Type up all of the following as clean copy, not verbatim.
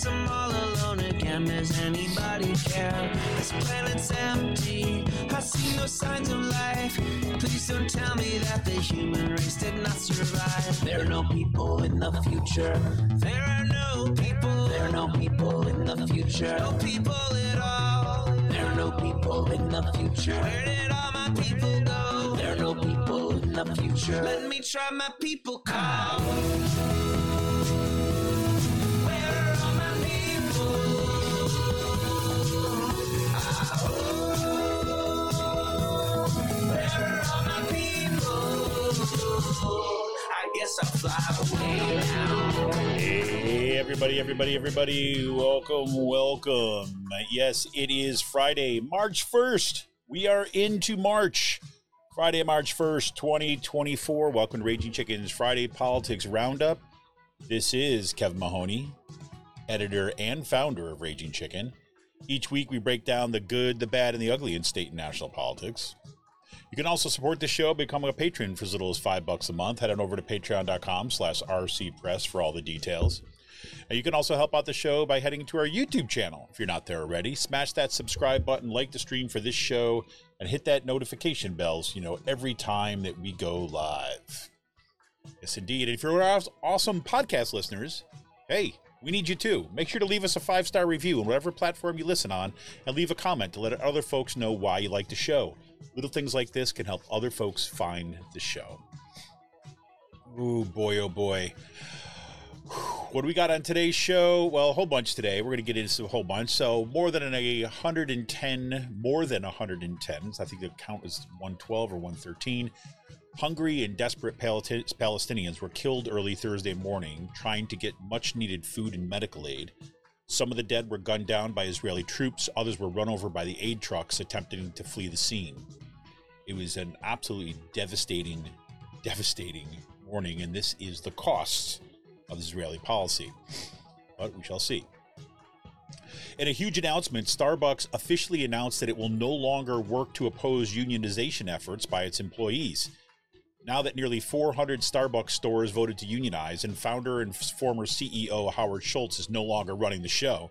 times I'm all alone again. Does anybody care? This planet's empty. I see no signs of life. Please don't tell me that the human race did not survive. There are no people in the future. There are no people. There are no people in the future. No people at all. There are no people in the future. Where did all my people go? There are no people in the future. Let me try my people call. Hey, everybody. Welcome. Yes, it is Friday, March 1st. We are into March. Friday, March 1st, 2024. Welcome to Raging Chicken's Friday Politics Roundup. This is Kevin Mahoney, editor and founder of Raging Chicken. Each week, we break down the good, the bad, and the ugly in state and national politics. You can also support the show becoming a patron for as little as $5 a month. Head on over to patreon.com/RCPress for all the details. And you can also help out the show by heading to our YouTube channel. If you're not there already, smash that subscribe button, like the stream for this show, and hit that notification bell so you know every time that we go live. Yes, indeed. And if you're our awesome podcast listeners, hey, we need you too. Make sure to leave us a 5-star review on whatever platform you listen on and leave a comment to let other folks know why you like the show. Little things like this can help other folks find the show. Ooh, boy, oh, boy. What do we got on today's show? Well, a whole bunch today. We're going to get into a whole bunch. So more than 110, I think the count is 112 or 113. Hungry and desperate Palestinians were killed early Thursday morning trying to get much-needed food and medical aid. Some of the dead were gunned down by Israeli troops. Others were run over by the aid trucks attempting to flee the scene. It was an absolutely devastating morning, and this is the cost of Israeli policy. But we shall see. In a huge announcement, Starbucks officially announced that it will no longer work to oppose unionization efforts by its employees. Now that nearly 400 Starbucks stores voted to unionize and founder and former CEO Howard Schultz is no longer running the show,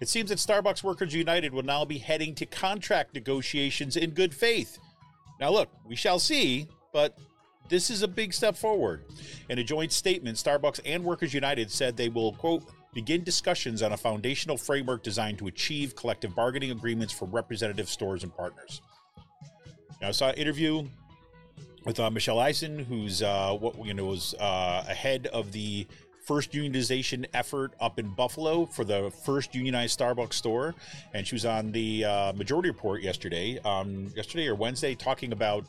it seems that Starbucks Workers United will now be heading to contract negotiations in good faith. Now look, we shall see, but this is a big step forward. In a joint statement, Starbucks and Workers United said they will, quote, begin discussions on a foundational framework designed to achieve collective bargaining agreements for representative stores and partners. Now, I saw an interview with Michelle Eisen, who's was head of the first unionization effort up in Buffalo for the first unionized Starbucks store, and she was on the Majority Report yesterday or Wednesday, talking about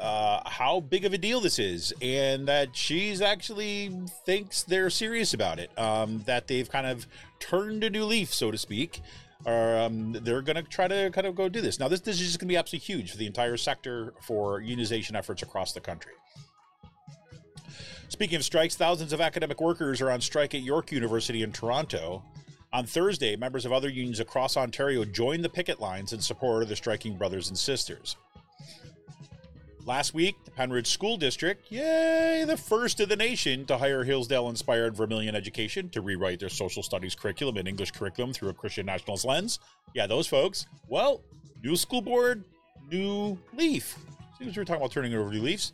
how big of a deal this is, and that she's actually thinks they're serious about it. That they've kind of turned a new leaf, so to speak. They're going to try to kind of go do this. Now, this is just going to be absolutely huge for the entire sector for unionization efforts across the country. Speaking of strikes, thousands of academic workers are on strike at York University in Toronto. On Thursday, members of other unions across Ontario joined the picket lines in support of the striking brothers and sisters. Last week, the Pennridge School District, yay, the first in the nation to hire Hillsdale-inspired Vermilion Education to rewrite their social studies curriculum and English curriculum through a Christian nationalist lens. Yeah, those folks. Well, new school board, new leaf. See what we were talking about, turning over new leaves.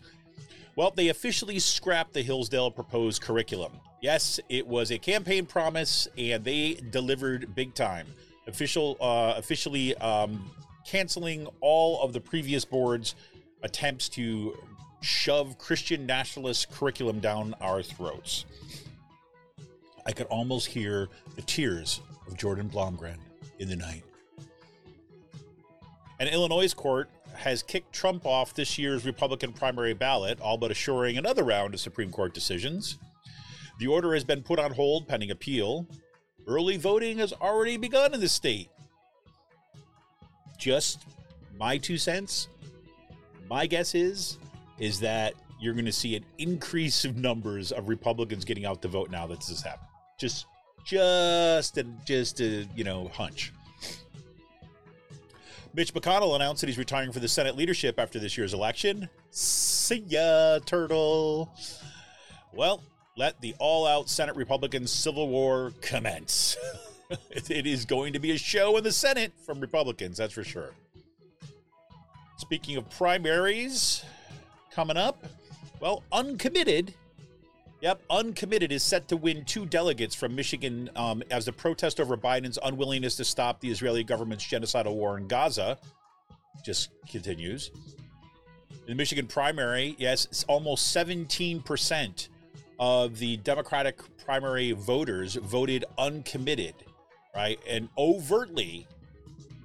Well, they officially scrapped the Hillsdale proposed curriculum. Yes, it was a campaign promise, and they delivered big time. Officially canceling all of the previous board's attempts to shove Christian nationalist curriculum down our throats. I could almost hear the tears of Jordan Blomgren in the night. An Illinois court has kicked Trump off this year's Republican primary ballot, all but assuring another round of Supreme Court decisions. The order has been put on hold pending appeal. Early voting has already begun in the state. Just my 2 cents. My guess is that you're going to see an increase of numbers of Republicans getting out to vote now that this has happened. Just a hunch. Mitch McConnell announced that he's retiring from the Senate leadership after this year's election. See ya, turtle. Well, Let the all-out Senate Republican civil war commence. It is going to be a show in the Senate from Republicans, that's for sure. Speaking of primaries coming up, well, Uncommitted. Yep, Uncommitted is set to win 2 delegates from Michigan as a protest over Biden's unwillingness to stop the Israeli government's genocidal war in Gaza. Just continues. In the Michigan primary, yes, it's almost 17% of the Democratic primary voters voted uncommitted, right? And overtly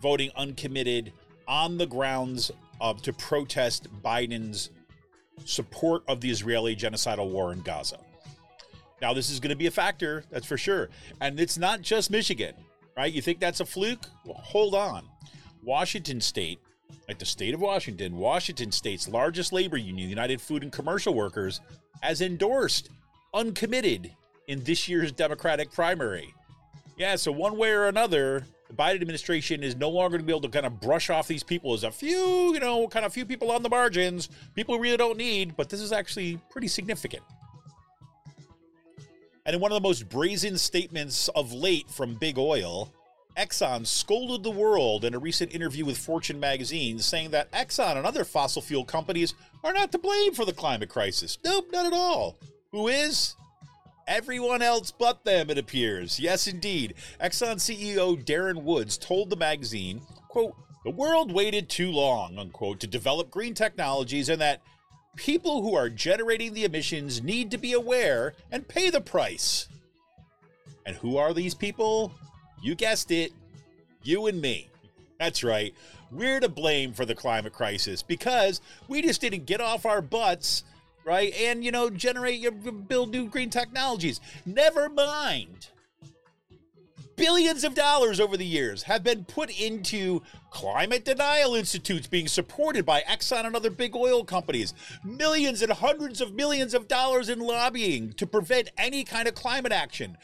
voting uncommitted on the grounds of to protest Biden's support of the Israeli genocidal war in Gaza. Now, this is going to be a factor, that's for sure. And it's not just Michigan, right? You think that's a fluke? Well, hold on. Washington State, like the state of Washington, Washington State's largest labor union, United Food and Commercial Workers, has endorsed Uncommitted in this year's Democratic primary. Yeah, so one way or another, the Biden administration is no longer going to be able to kind of brush off these people as a few, you know, kind of few people on the margins, people we really don't need, but this is actually pretty significant. And in one of the most brazen statements of late from Big Oil, Exxon scolded the world in a recent interview with Fortune magazine, saying that Exxon and other fossil fuel companies are not to blame for the climate crisis. Nope, not at all. Who is? Everyone else but them, it appears. Yes, indeed. Exxon CEO Darren Woods told the magazine, quote, "The world waited too long," unquote, to develop green technologies, and that people who are generating the emissions need to be aware and pay the price. And who are these people? You guessed it, you and me. That's right. We're to blame for the climate crisis because we just didn't get off our butts, right? And, you know, build new green technologies. Never mind. Billions of dollars over the years have been put into climate denial institutes being supported by Exxon and other big oil companies. Millions and hundreds of millions of dollars in lobbying to prevent any kind of climate action.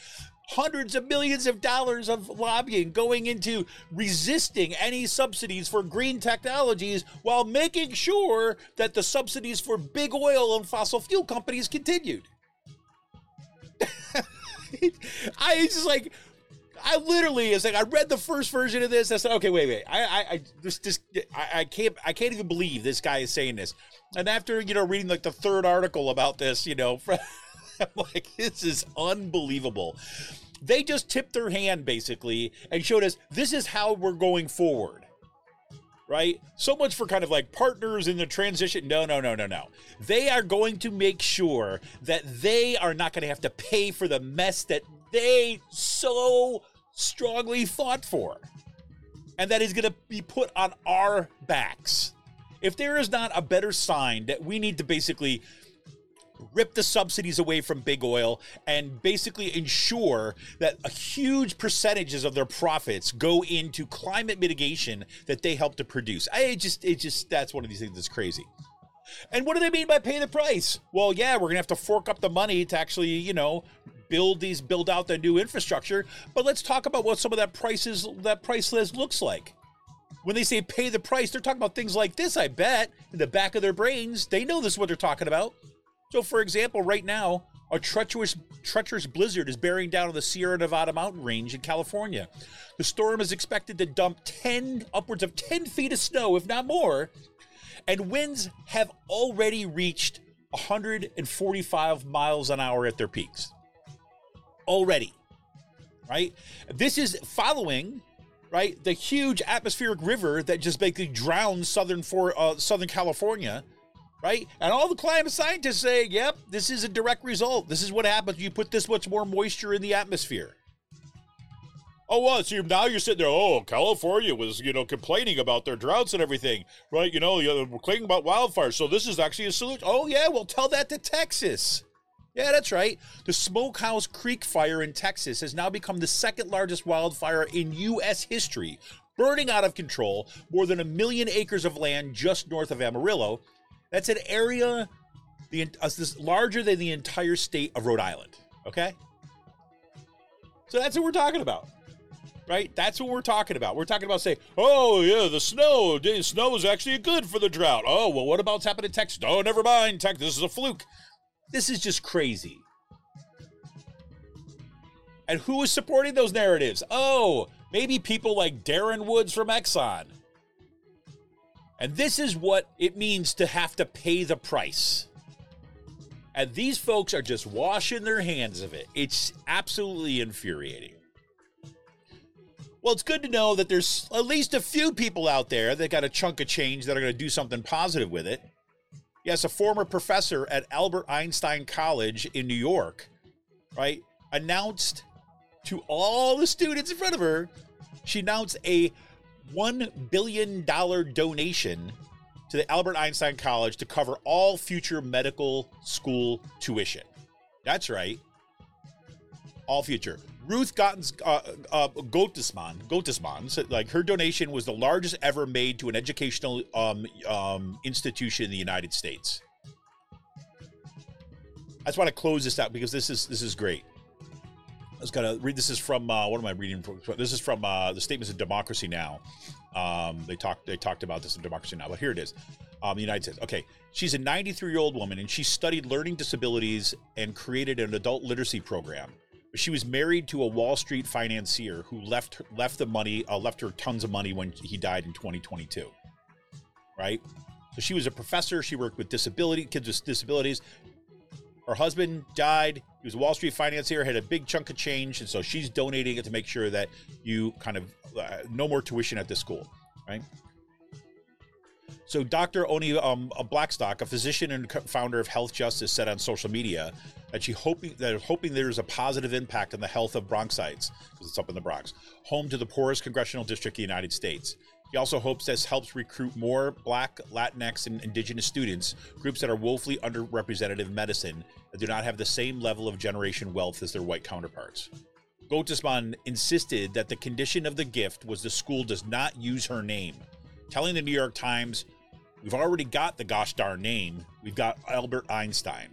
Hundreds of millions of dollars of lobbying going into resisting any subsidies for green technologies while making sure that the subsidies for big oil and fossil fuel companies continued. I read the first version of this. I said, okay, wait. I can't even believe this guy is saying this. And after, you know, reading like the third article about this, you know, I'm like, this is unbelievable. They just tipped their hand, basically, and showed us this is how we're going forward, right? So much for kind of like partners in the transition. No. They are going to make sure that they are not going to have to pay for the mess that they so strongly fought for. And that is going to be put on our backs. If there is not a better sign that we need to basically rip the subsidies away from big oil and basically ensure that a huge percentages of their profits go into climate mitigation that they help to produce. That's one of these things that's crazy. And what do they mean by pay the price? Well, yeah, we're gonna have to fork up the money to actually, you know, build out the new infrastructure. But let's talk about what some of that price list looks like. When they say pay the price, they're talking about things like this, I bet. In the back of their brains, they know this is what they're talking about. So, for example, right now, a treacherous blizzard is bearing down on the Sierra Nevada mountain range in California. The storm is expected to dump upwards of 10 feet of snow, if not more, and winds have already reached 145 miles an hour at their peaks. Already, right? This is following, right, the huge atmospheric river that just basically drowns Southern California. Right? And all the climate scientists say, yep, this is a direct result. This is what happens when you put this much more moisture in the atmosphere. Oh, well, so now you're sitting there, oh, California was, you know, complaining about their droughts and everything, right? You know, you're complaining about wildfires. So this is actually a solution. Oh, yeah, well, tell that to Texas. Yeah, that's right. The Smokehouse Creek fire in Texas has now become the second largest wildfire in U.S. history, burning out of control more than 1 million acres of land just north of Amarillo. That's an area larger than the entire state of Rhode Island, okay? So that's what we're talking about, right? That's what we're talking about. We're talking about, say, oh, yeah, the snow is actually good for the drought. Oh, well, what about what's happened in Texas? Oh, never mind, Texas, this is a fluke. This is just crazy. And who is supporting those narratives? Oh, maybe people like Darren Woods from Exxon. And this is what it means to have to pay the price. And these folks are just washing their hands of it. It's absolutely infuriating. Well, it's good to know that there's at least a few people out there that got a chunk of change that are going to do something positive with it. Yes, a former professor at Albert Einstein College in New York, right, announced to all the students in front of her, she announced a $1 billion donation to the Albert Einstein College to cover all future medical school tuition. That's right. All future. Ruth Gottesman, like her donation was the largest ever made to an educational institution in the United States. I just want to close this out because this is great. I was going to read, this is from, what am I reading? This is from the statements of Democracy Now. They talked about this in Democracy Now, but here it is. The United States. Okay. She's a 93-year-old woman, and she studied learning disabilities and created an adult literacy program. She was married to a Wall Street financier who left her tons of money when he died in 2022, right? So she was a professor. She worked with kids with disabilities. Her husband died. He was a Wall Street financier, had a big chunk of change, and so she's donating it to make sure that you kind of no more tuition at this school, right? So Dr. Oni Blackstock, a physician and founder of Health Justice, said on social media that they're hoping there's a positive impact on the health of Bronxites, because it's up in the Bronx, home to the poorest congressional district in the United States. He also hopes this helps recruit more Black, Latinx, and Indigenous students, groups that are woefully underrepresented in medicine and do not have the same level of generation wealth as their white counterparts. Gottesman insisted that the condition of the gift was the school does not use her name, telling the New York Times, "We've already got the gosh darn name. We've got Albert Einstein,"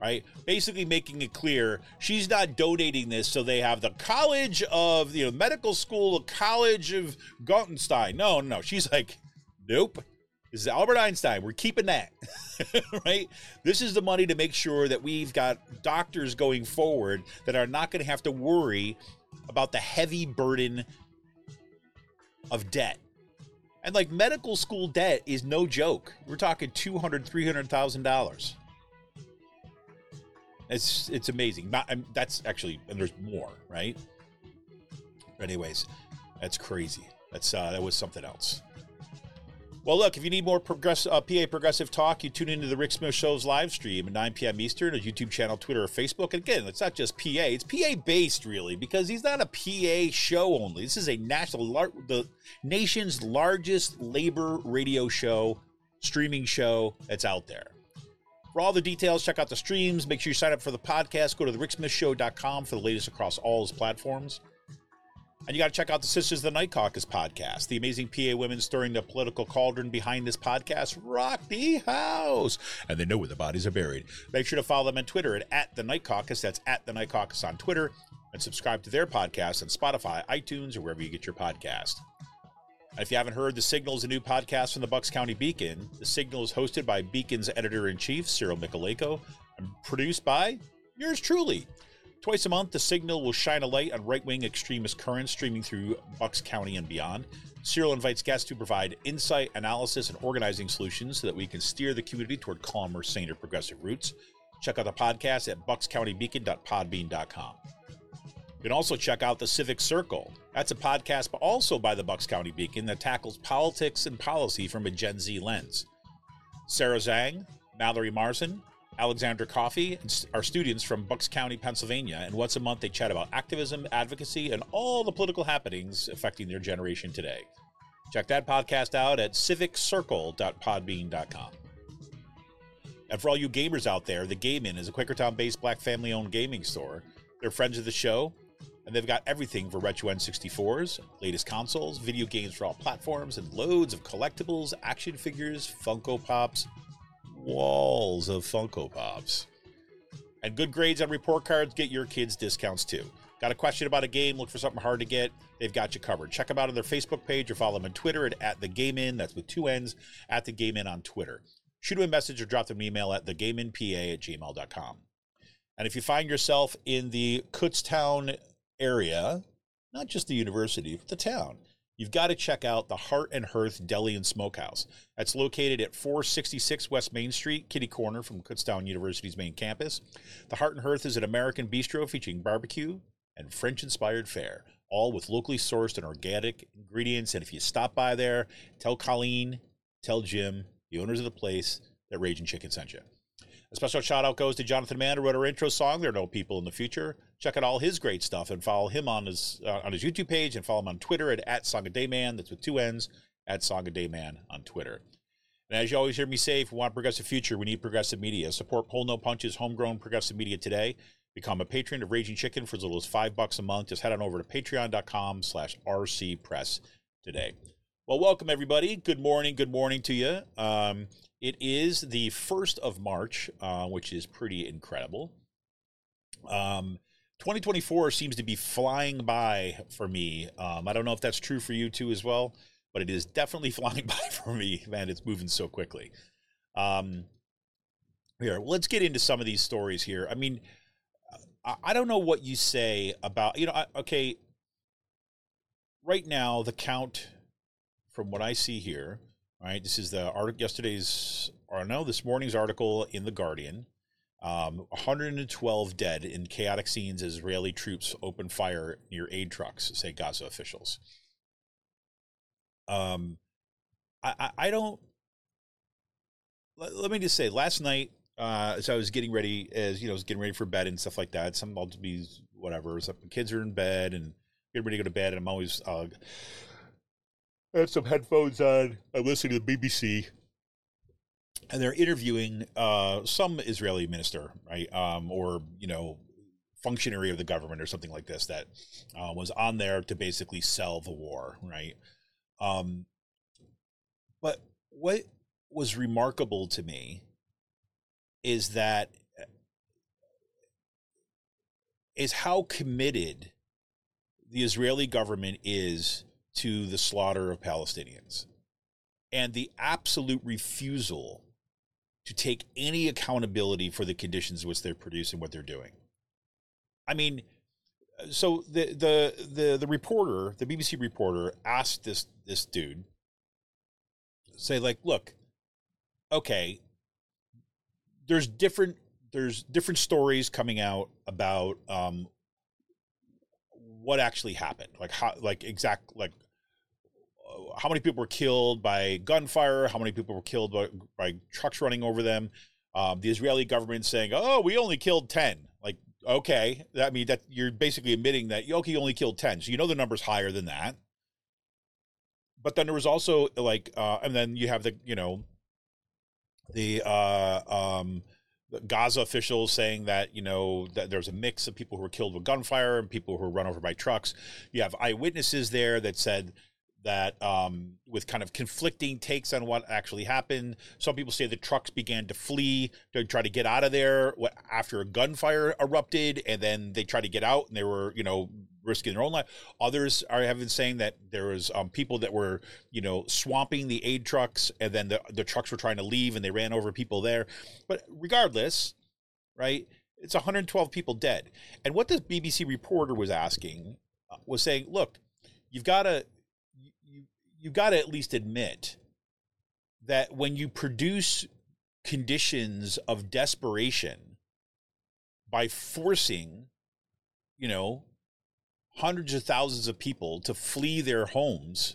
right? Basically making it clear she's not donating this so they have the college of, you know, medical school, college of Gottesman. No. She's like, nope. This is Albert Einstein. We're keeping that, right? This is the money to make sure that we've got doctors going forward that are not going to have to worry about the heavy burden of debt. And like medical school debt is no joke. We're talking $200,000, $300,000. It's amazing. That's actually, and there's more, right? Anyways, that's crazy. That was something else. Well, look, if you need more PA Progressive talk, you tune into the Rick Smith Show's live stream at 9 p.m. Eastern on YouTube channel, Twitter, or Facebook. And again, it's not just PA. It's PA-based, really, because he's not a PA show only. This is a the nation's largest labor radio show, streaming show that's out there. For all the details, check out the streams. Make sure you sign up for the podcast. Go to thericksmithshow.com for the latest across all his platforms. And you got to check out the Sisters of the Night Caucus podcast. The amazing PA women stirring the political cauldron behind this podcast rock the house. And they know where the bodies are buried. Make sure to follow them on Twitter at the Night Caucus. That's at the Night Caucus on Twitter. And subscribe to their podcast on Spotify, iTunes, or wherever you get your podcast. And if you haven't heard, The Signal is a new podcast from the Bucks County Beacon. The Signal is hosted by Beacon's editor-in-chief, Cyril Michaleko, and produced by yours truly. Twice a month, The Signal will shine a light on right-wing extremist currents streaming through Bucks County and beyond. Cyril invites guests to provide insight, analysis, and organizing solutions so that we can steer the community toward calmer, saner, progressive roots. Check out the podcast at buckscountybeacon.podbean.com. You can also check out The Civic Circle. That's a podcast, but also by the Bucks County Beacon, that tackles politics and policy from a Gen Z lens. Sarah Zhang, Mallory Marzen, Alexandra Coffey are students from Bucks County, Pennsylvania, and once a month they chat about activism, advocacy, and all the political happenings affecting their generation today. Check that podcast out at civiccircle.podbean.com. And for all you gamers out there, The Game Inn is a Quakertown-based Black family-owned gaming store. They're friends of the show, and they've got everything for retro N64s, latest consoles, video games for all platforms, and loads of collectibles, action figures, Funko Pops, walls of Funko Pops. And good grades on report cards get your kids discounts too. Got a question about a game? Look for something hard to get. They've got you covered. Check them out on their Facebook page or follow them on Twitter at The Game Inn. That's with two N's, at The Game Inn on Twitter. Shoot them a message or drop them an email at thegameinnpa@gmail.com. And if you find yourself in the Kutztown area, not just the university, but the town, you've got to check out the Heart and Hearth Deli and Smokehouse. That's located at 466 West Main Street, kitty corner from Kutztown University's main campus. The Heart and Hearth is an American bistro featuring barbecue and French-inspired fare, all with locally sourced and organic ingredients. And if you stop by there, tell Colleen, tell Jim, the owners of the place, that Raging Chicken sent you. A special shout-out goes to Jonathan Mann, who wrote our intro song, There Are No People in the Future. Check out all his great stuff and follow him on his YouTube page and follow him on Twitter at @SongADayMan. That's with two N's, @SongADayMan on Twitter. And as you always hear me say, if we want a progressive future, we need progressive media. Support Pull No Punches, homegrown progressive media today. Become a patron of Raging Chicken for as little as $5 a month. Just head on over to patreon.com/RCPress today. Well, welcome, everybody. Good morning to you. It is the 1st of March, which is pretty incredible. 2024 seems to be flying by for me. I don't know if that's true for you too as well, but it is definitely flying by for me. Man, it's moving so quickly. Here, let's get into some of these stories here. I mean, I don't know what you say about, you know, okay, right now the count from what I see here, right, this is the article yesterday's, or no, this morning's article in The Guardian. 112 dead in chaotic scenes as Israeli troops open fire near aid trucks, say Gaza officials. I don't, let me just say, last night, as I was getting ready, as you know, I was getting ready for bed and stuff like that. Some I'll be whatever. So the kids are in bed and getting ready to go to bed, and I'm always I had some headphones on. I'm listening to the BBC, and they're interviewing some Israeli minister, right, or you know, functionary of the government or something like this that was on there to basically sell the war, right? But what was remarkable to me is that how committed the Israeli government is to the slaughter of Palestinians and the absolute refusal to take any accountability for the conditions which they're producing, what they're doing. I mean, so the reporter, the BBC reporter, asked this dude, say like, look, okay, there's different stories coming out about what actually happened, like how, like exact, like how many people were killed by gunfire, how many people were killed by trucks running over them. The Israeli government saying, oh, we only killed 10. Like, okay, that means that you're basically admitting that, okay, you only killed 10. So you know the number's higher than that. But then there was also like, and then you have the, you know, the Gaza officials saying that, you know, that there's a mix of people who were killed with gunfire and people who were run over by trucks. You have eyewitnesses there that said that with kind of conflicting takes on what actually happened. Some people say the trucks began to flee to try to get out of there after a gunfire erupted, and then they tried to get out and they were, you know, risking their own life. Others have been saying that there was people that were, you know, swamping the aid trucks, and then the trucks were trying to leave and they ran over people there. But regardless, right, it's 112 people dead. And what this BBC reporter was asking was saying, look, you've got to at least admit that when you produce conditions of desperation by forcing, you know, hundreds of thousands of people to flee their homes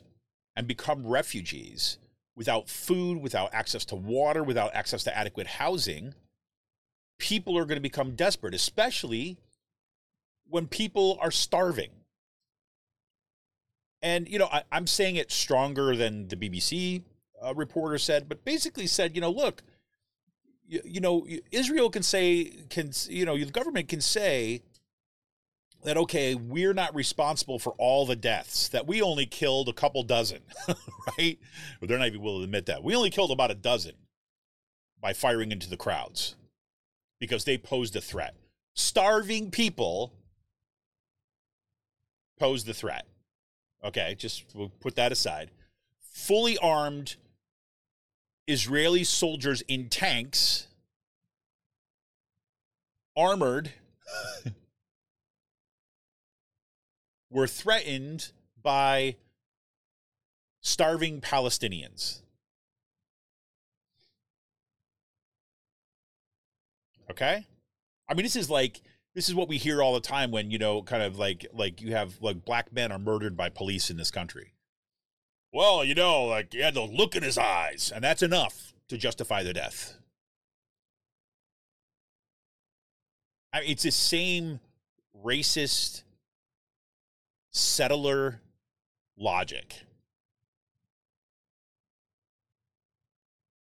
and become refugees without food, without access to water, without access to adequate housing, people are going to become desperate, especially when people are starving. And, you know, I'm saying it stronger than the BBC reporter said, but basically said, you know, look, you know, Israel can say, you know, the government can say that, okay, we're not responsible for all the deaths, that we only killed a couple dozen, right? Well, they're not even willing to admit that. We only killed about a dozen by firing into the crowds because they posed a threat. Starving people posed the threat. Okay, just we'll put that aside. Fully armed Israeli soldiers in tanks armored, were threatened by starving Palestinians. Okay? I mean, this is what we hear all the time when, you know, kind of like you have like black men are murdered by police in this country. Well, you know, like, you had the look in his eyes, and that's enough to justify their death. I mean, it's the same racist settler logic.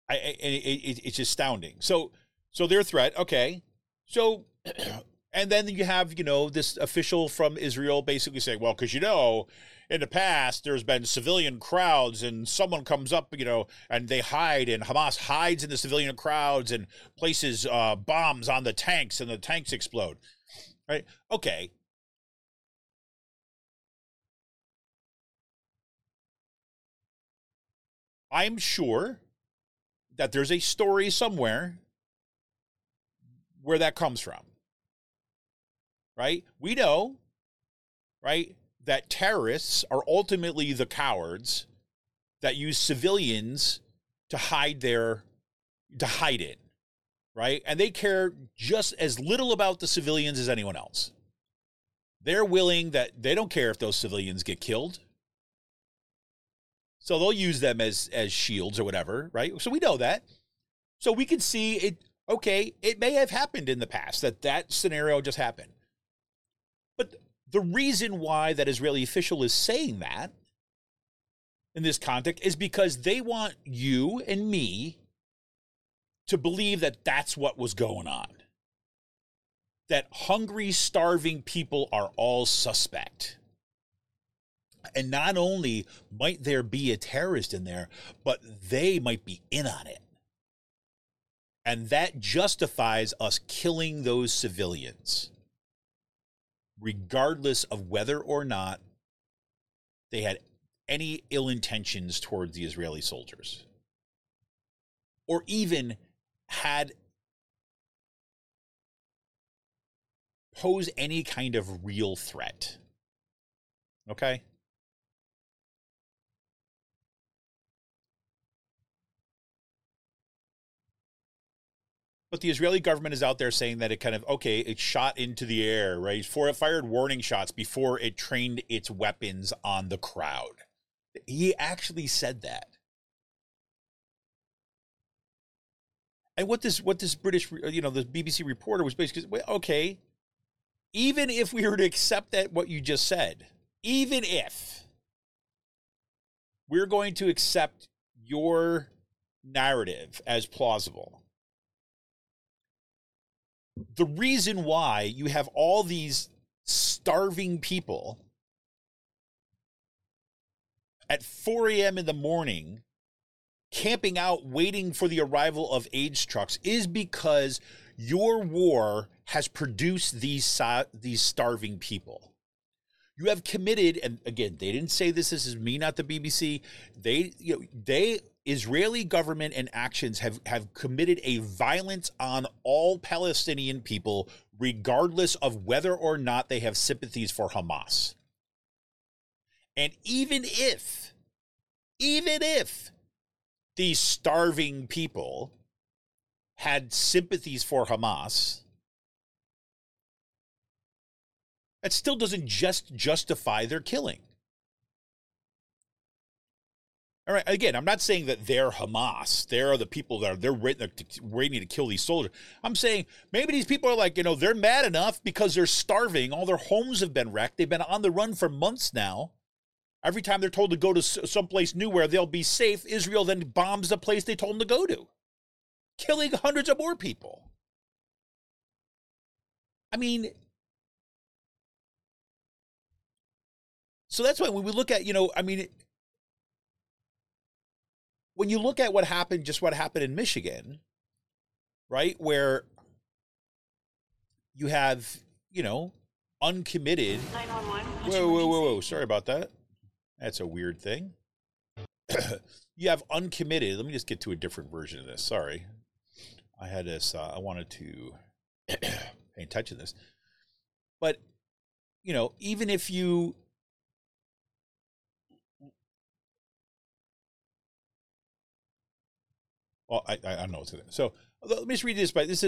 It's astounding. So their threat, okay. So, and then you have, you know, this official from Israel basically saying, well, because, you know, in the past, there's been civilian crowds and someone comes up, you know, and they hide and Hamas hides in the civilian crowds and places bombs on the tanks and the tanks explode. Right? Okay. I'm sure that there's a story somewhere where that comes from. Right? We know, right, that terrorists are ultimately the cowards that use civilians to hide in, right? And they care just as little about the civilians as anyone else. They're willing that they don't care if those civilians get killed. So they'll use them as shields or whatever, right? So we know that. So we can see it, okay, it may have happened in the past, that scenario just happened. But the reason why that Israeli official is saying that in this context is because they want you and me to believe that that's what was going on. That hungry, starving people are all suspect. And not only might there be a terrorist in there, but they might be in on it. And that justifies us killing those civilians, regardless of whether or not they had any ill intentions towards the Israeli soldiers, or even had posed any kind of real threat. Okay? But the Israeli government is out there saying that it kind of, okay, it shot into the air, right? It fired warning shots before it trained its weapons on the crowd. He actually said that. And what this British, you know, the BBC reporter was basically, okay, even if we were to accept that what you just said, even if we're going to accept your narrative as plausible, the reason why you have all these starving people at 4 a.m. in the morning camping out waiting for the arrival of aid trucks is because your war has produced these starving people. You have committed, and again, they didn't say this. This is me, not the BBC. Israeli government and actions have committed a violence on all Palestinian people, regardless of whether or not they have sympathies for Hamas. And even if these starving people had sympathies for Hamas, that still doesn't just justify their killing. All right. Again, I'm not saying that they're Hamas. They're the people that they're waiting to kill these soldiers. I'm saying maybe these people are like, you know, they're mad enough because they're starving. All their homes have been wrecked. They've been on the run for months now. Every time they're told to go to someplace new where they'll be safe, Israel then bombs the place they told them to go to, killing hundreds of more people. I mean, so that's why when we look at, you know, I mean, when you look at what happened, just what happened in Michigan, right, where you have, you know, uncommitted. 911. Whoa. Sorry about that. That's a weird thing. You have uncommitted. Let me just get to a different version of this. Sorry. I wanted to any touch of this. But, you know, even if you well, I don't know what to do. So let me just read this. This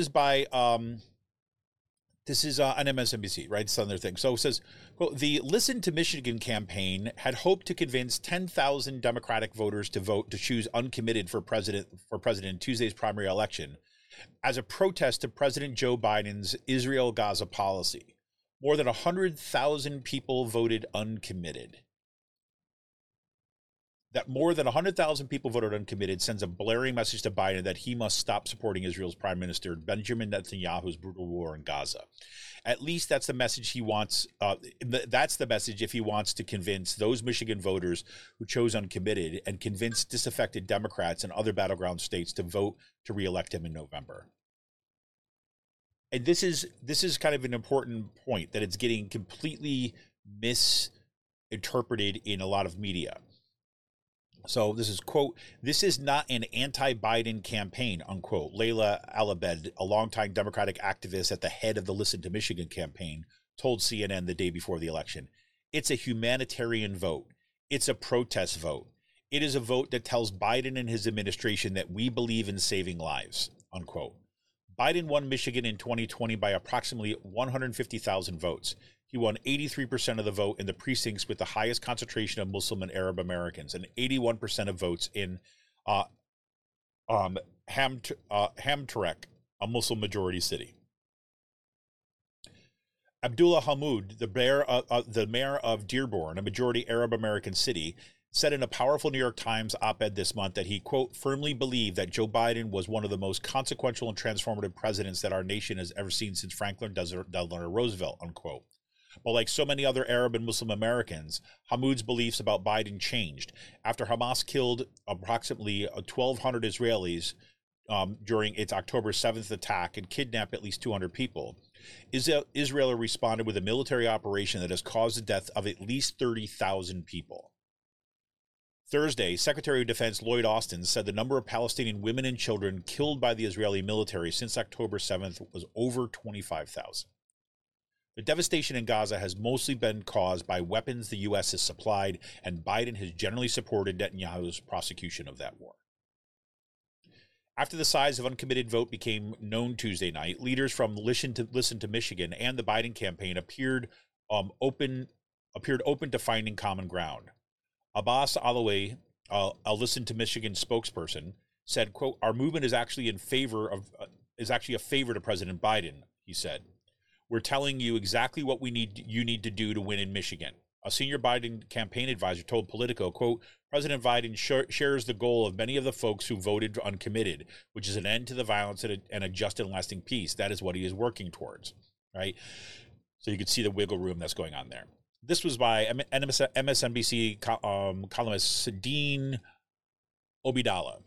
is on MSNBC, right? It's on their thing. So it says, quote, the Listen to Michigan campaign had hoped to convince 10,000 Democratic voters to vote to choose Uncommitted for president in Tuesday's primary election as a protest to President Joe Biden's Israel-Gaza policy. More than 100,000 people voted Uncommitted. That more than 100,000 people voted Uncommitted sends a blaring message to Biden that he must stop supporting Israel's Prime Minister Benjamin Netanyahu's brutal war in Gaza. At least that's the message he wants. That's the message if he wants to convince those Michigan voters who chose Uncommitted and convince disaffected Democrats in other battleground states to vote to reelect him in November. And this is kind of an important point that it's getting completely misinterpreted in a lot of media. So this is, quote, this is not an anti-Biden campaign, unquote. Leila Alabed, a longtime Democratic activist at the head of the Listen to Michigan campaign, told CNN the day before the election, it's a humanitarian vote. It's a protest vote. It is a vote that tells Biden and his administration that we believe in saving lives, unquote. Biden won Michigan in 2020 by approximately 150,000 votes. He won 83% of the vote in the precincts with the highest concentration of Muslim and Arab Americans, and 81% of votes in Hamtramck, a Muslim-majority city. Abdullah Hamoud, the mayor of Dearborn, a majority Arab American city, said in a powerful New York Times op-ed this month that he, quote, firmly believed that Joe Biden was one of the most consequential and transformative presidents that our nation has ever seen since Franklin Delano Roosevelt, unquote. But like so many other Arab and Muslim Americans, Hamoud's beliefs about Biden changed after Hamas killed approximately 1,200 Israelis during its October 7th attack and kidnapped at least 200 people. Israel responded with a military operation that has caused the death of at least 30,000 people. Thursday, Secretary of Defense Lloyd Austin said the number of Palestinian women and children killed by the Israeli military since October 7th was over 25,000. The devastation in Gaza has mostly been caused by weapons the U.S. has supplied, and Biden has generally supported Netanyahu's prosecution of that war. After the size of Uncommitted vote became known Tuesday night, leaders from Listen to Michigan and the Biden campaign appeared open to finding common ground. Abbas Alawi, a Listen to Michigan spokesperson, said, quote, our movement is actually a favor to President Biden, he said. We're telling you exactly what you need to do to win in Michigan. A senior Biden campaign advisor told Politico, quote, President Biden shares the goal of many of the folks who voted Uncommitted, which is an end to the violence and a just and lasting peace. That is what he is working towards, right? So you could see the wiggle room that's going on there. This was by MSNBC columnist Dean Obidala.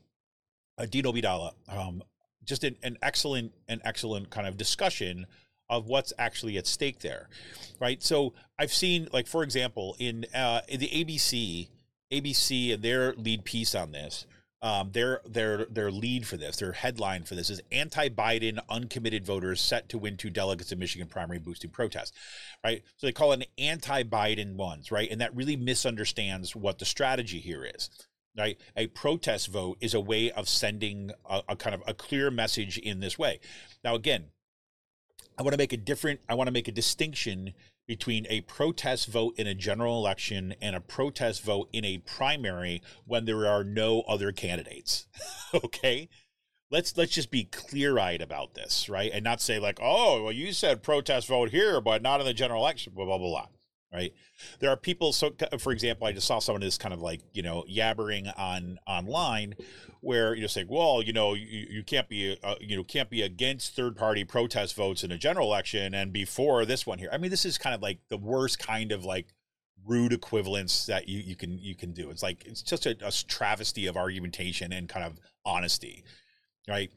Just an excellent kind of discussion of what's actually at stake there, right? So I've seen, like, for example, in the ABC and their lead piece on this, their lead for this, their headline for this is anti-Biden Uncommitted voters set to win 2 delegates in Michigan primary boosting protest, right? So they call it an anti-Biden ones, right? And that really misunderstands what the strategy here is, right? A protest vote is a way of sending a kind of a clear message in this way. Now, again, I want to make a distinction between a protest vote in a general election and a protest vote in a primary when there are no other candidates. Okay? Let's just be clear-eyed about this, right? And not say like, "Oh, well you said protest vote here, but not in the general election, blah blah blah." Blah. Right? There are people, so for example, I just saw someone who's kind of like, you know, yabbering online where you're saying, well, you know, you can't be against third party protest votes in a general election and before this one here. I mean, this is kind of like the worst kind of like rude equivalence that you can do. It's like, it's just a travesty of argumentation and kind of honesty, right?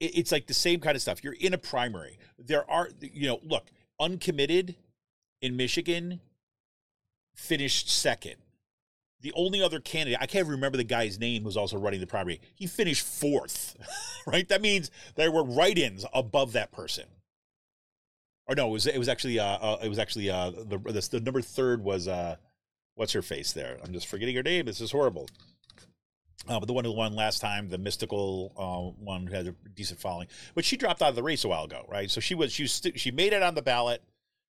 It's like the same kind of stuff. You're in a primary. There are, you know, look, Uncommitted in Michigan finished second. The only other candidate, I can't remember the guy's name who's also running the primary, he finished 4th, right? That means there were write-ins above that person. Or no, it was actually the number third was what's her face there? I'm just forgetting her name. This is horrible. But the one who won last time, the mystical one who had a decent following, but she dropped out of the race a while ago, right? So she made it on the ballot,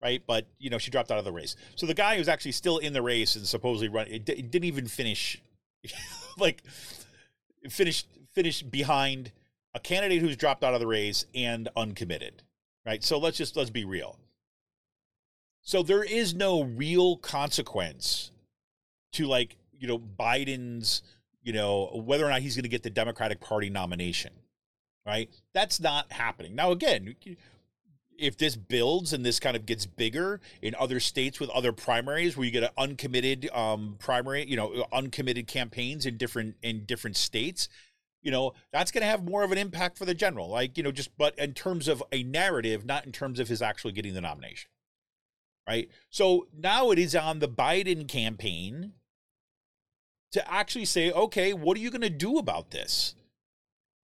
right? But you know, she dropped out of the race. So the guy who's actually still in the race and supposedly didn't even finish, like finished behind a candidate who's dropped out of the race and uncommitted, right? So let's be real. So there is no real consequence to, like, you know, Biden's, you know, whether or not he's going to get the Democratic Party nomination, right? That's not happening. Now, again, if this builds and this kind of gets bigger in other states with other primaries where you get an uncommitted primary, you know, uncommitted campaigns in different states, you know, that's going to have more of an impact for the general, like, you know, just, but in terms of a narrative, not in terms of his actually getting the nomination, right? So now it is on the Biden campaign to actually say, okay, what are you going to do about this?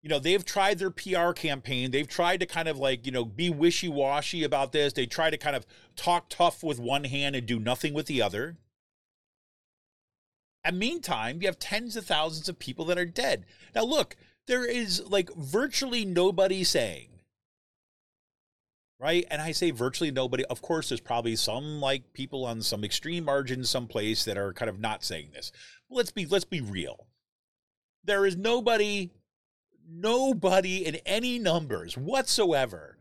You know, they've tried their PR campaign. They've tried to kind of, like, you know, be wishy-washy about this. They try to kind of talk tough with one hand and do nothing with the other. And meantime, you have tens of thousands of people that are dead. Now, look, there is, like, virtually nobody saying, right? And I say virtually nobody. Of course, there's probably some, like, people on some extreme margin someplace that are kind of not saying this. Let's be real. There is nobody in any numbers whatsoever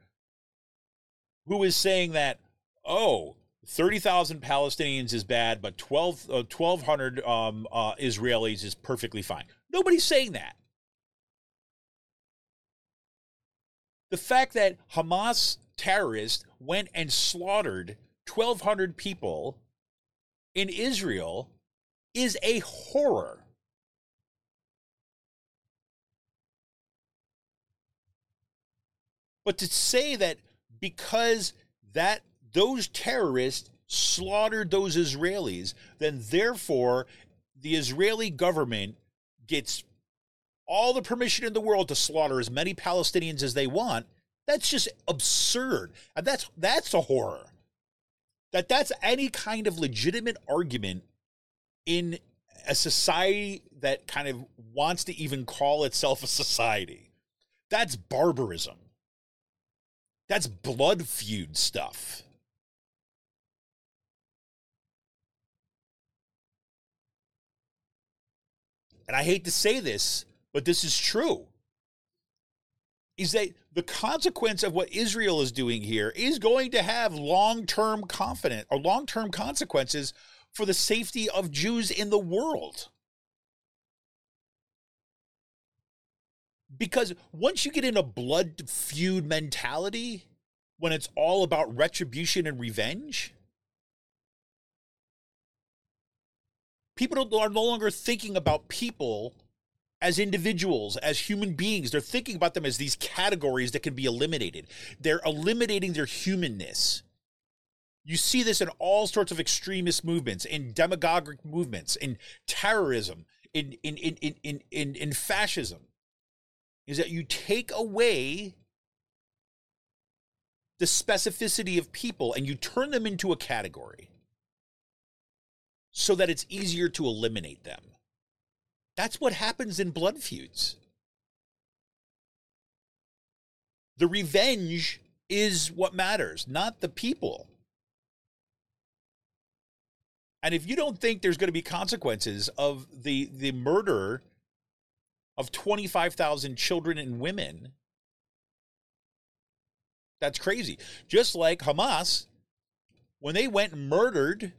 who is saying that, oh, 30,000 Palestinians is bad, but 1,200 Israelis is perfectly fine. Nobody's saying that. The fact that Hamas terrorists went and slaughtered 1,200 people in Israel is a horror. But to say that because that those terrorists slaughtered those Israelis, then therefore the Israeli government gets all the permission in the world to slaughter as many Palestinians as they want, that's just absurd. And that's a horror. That's any kind of legitimate argument in a society that kind of wants to even call itself a society. That's barbarism. That's blood feud stuff. And I hate to say this, but this is true, is that the consequence of what Israel is doing here is going to have long-term consequences for the safety of Jews in the world. Because once you get in a blood feud mentality, when it's all about retribution and revenge, people are no longer thinking about people as individuals, as human beings. They're thinking about them as these categories that can be eliminated. They're eliminating their humanness. You see this in all sorts of extremist movements, in demagogic movements, in terrorism, in fascism, is that you take away the specificity of people and you turn them into a category so that it's easier to eliminate them. That's what happens in blood feuds. The revenge is what matters, not the people. And if you don't think there's going to be consequences of the murder of 25,000 children and women, that's crazy. Just like Hamas, when they went and murdered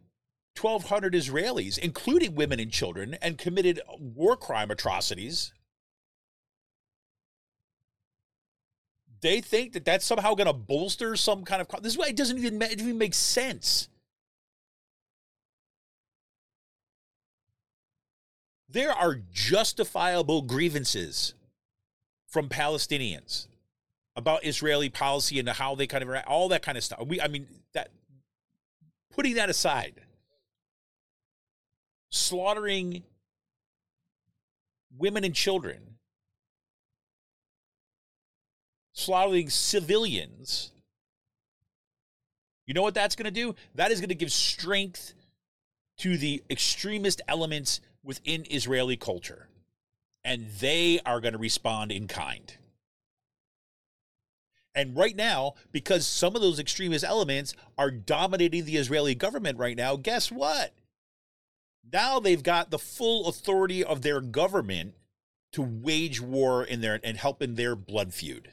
1,200 Israelis, including women and children, and committed war crime atrocities, they think that that's somehow going to bolster some kind of... This is why it doesn't even make sense. There are justifiable grievances from Palestinians about Israeli policy and how they kind of... all that kind of stuff. Putting that aside, slaughtering women and children, slaughtering civilians, You know what that's going to do? That is going to give strength to the extremist elements within Israeli culture. And they are going to respond in kind. And right now, because some of those extremist elements are dominating the Israeli government right now, guess what? Now they've got the full authority of their government to wage war in their and help in their blood feud.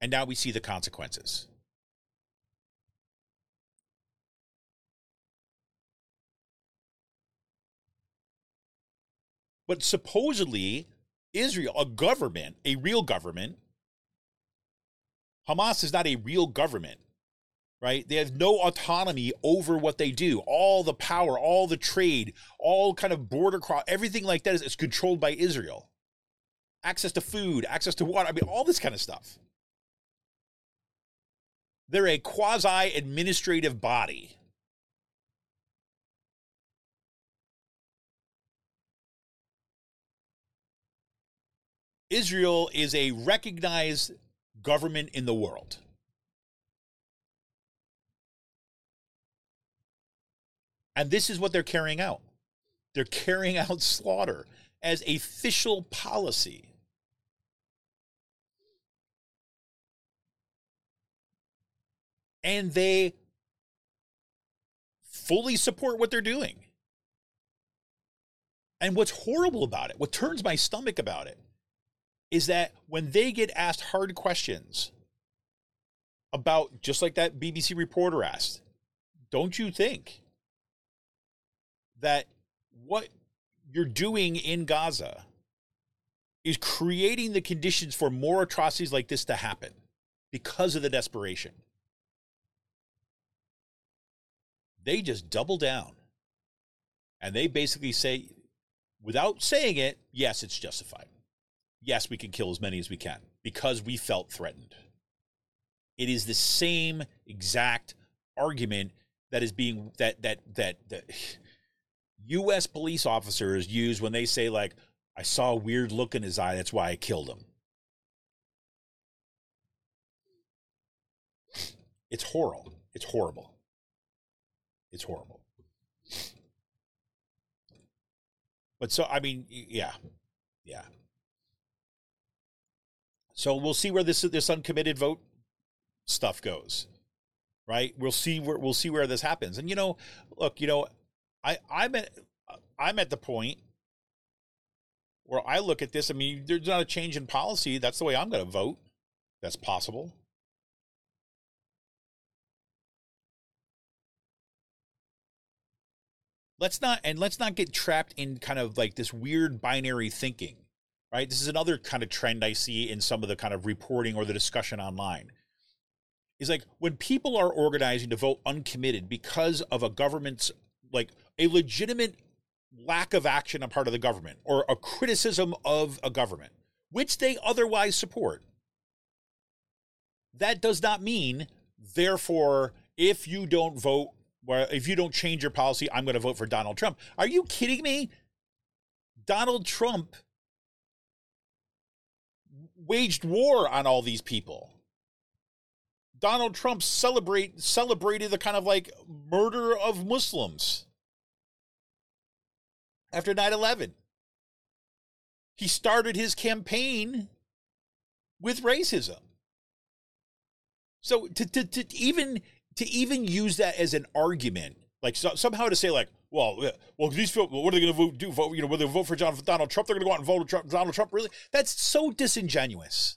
And now we see the consequences. But supposedly, Israel, a government, a real government, Hamas is not a real government, right? They have no autonomy over what they do. All the power, all the trade, all kind of border cross, everything like that is controlled by Israel. Access to food, access to water, I mean, all this kind of stuff. They're a quasi-administrative body. Israel is a recognized government in the world. And this is what they're carrying out. They're carrying out slaughter as official policy. And they fully support what they're doing. And what's horrible about it, what turns my stomach about it, is that when they get asked hard questions about, just like that BBC reporter asked, don't you think that what you're doing in Gaza is creating the conditions for more atrocities like this to happen because of the desperation? They just double down. And they basically say, without saying it, yes, it's justified. Yes, we can kill as many as we can because we felt threatened. It is the same exact argument that is being that U.S. police officers use when they say, like, I saw a weird look in his eye. That's why I killed him. It's horrible. It's horrible. It's horrible. But so, I mean, yeah. Yeah. So we'll see where this uncommitted vote stuff goes, right? We'll see where this happens. And, you know, look, you know, I'm at the point where I look at this. I mean, there's not a change in policy. That's the way I'm going to vote. That's possible. Let's not get trapped in kind of like this weird binary thinking. Right? This is another kind of trend I see in some of the kind of reporting or the discussion online. Is like when people are organizing to vote uncommitted because of a government's, like, a legitimate lack of action on part of the government or a criticism of a government, which they otherwise support. That does not mean, therefore, if you don't vote, well, if you don't change your policy, I'm going to vote for Donald Trump. Are you kidding me? Donald Trump waged war on all these people. Donald Trump celebrated the kind of like murder of Muslims after 9/11. He started his campaign with racism. So to even use that as an argument, like somehow to say like, well, these people, what are they going to do? Vote, you know, whether they vote for Donald Trump, they're going to go out and vote for Donald Trump. Really? That's so disingenuous.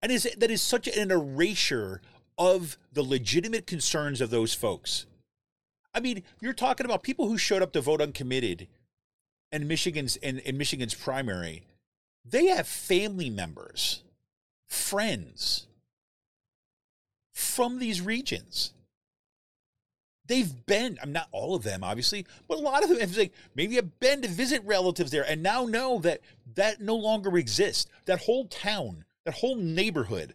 And that is such an erasure of the legitimate concerns of those folks. I mean, you're talking about people who showed up to vote uncommitted in Michigan's primary. They have family members, friends from these regions. They've been, I'm not all of them, obviously, but a lot of them have like, maybe have been to visit relatives there and now know that no longer exists. That whole town, that whole neighborhood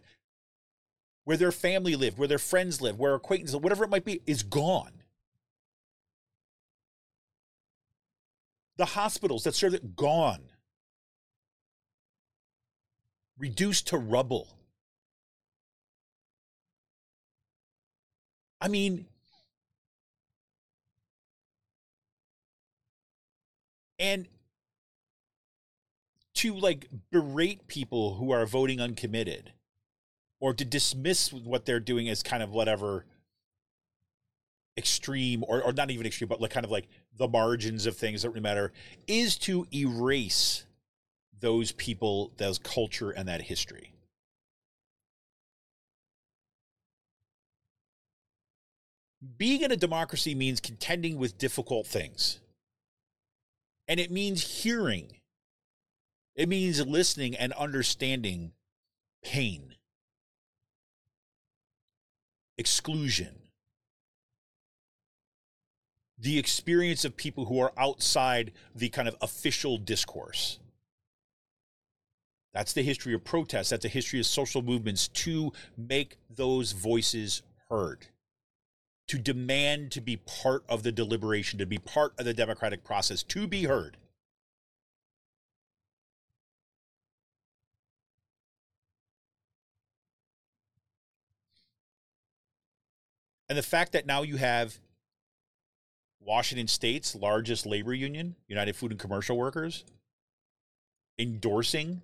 where their family lived, where their friends lived, where acquaintances, whatever it might be, is gone. The hospitals that served it, gone. Reduced to rubble. I mean, and to like berate people who are voting uncommitted or to dismiss what they're doing as kind of whatever extreme or not even extreme, but like kind of like the margins of things that really matter is to erase those people, those culture and that history. Being in a democracy means contending with difficult things. And it means hearing. It means listening and understanding pain, exclusion, the experience of people who are outside the kind of official discourse. That's the history of protests. That's the history of social movements to make those voices heard, to demand to be part of the deliberation, to be part of the democratic process, to be heard. And the fact that now you have Washington State's largest labor union, United Food and Commercial Workers, endorsing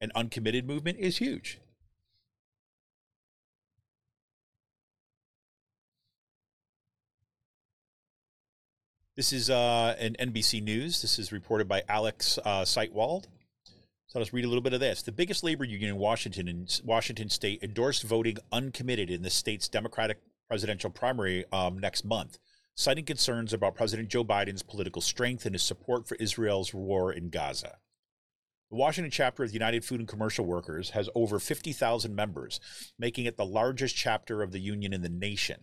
an uncommitted movement is huge. This is an NBC News. This is reported by Alex Seitwald. So let's read a little bit of this. The biggest labor union in Washington State endorsed voting uncommitted in the state's Democratic presidential primary next month, citing concerns about President Joe Biden's political strength and his support for Israel's war in Gaza. The Washington chapter of the United Food and Commercial Workers has over 50,000 members, making it the largest chapter of the union in the nation.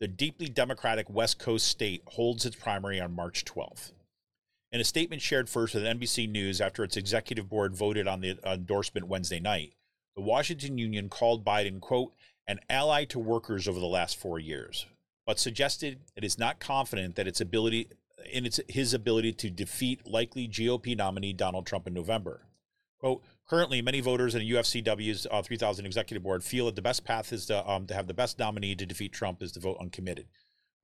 The deeply Democratic West Coast state holds its primary on March 12th. In a statement shared first with NBC News after its executive board voted on the endorsement Wednesday night, the Washington Union called Biden, quote, an ally to workers over the last 4 years, but suggested it is not confident that his ability to defeat likely GOP nominee Donald Trump in November. Quote, currently, many voters in the UFCW's 3,000 executive board feel that the best path is to have the best nominee to defeat Trump is to vote uncommitted,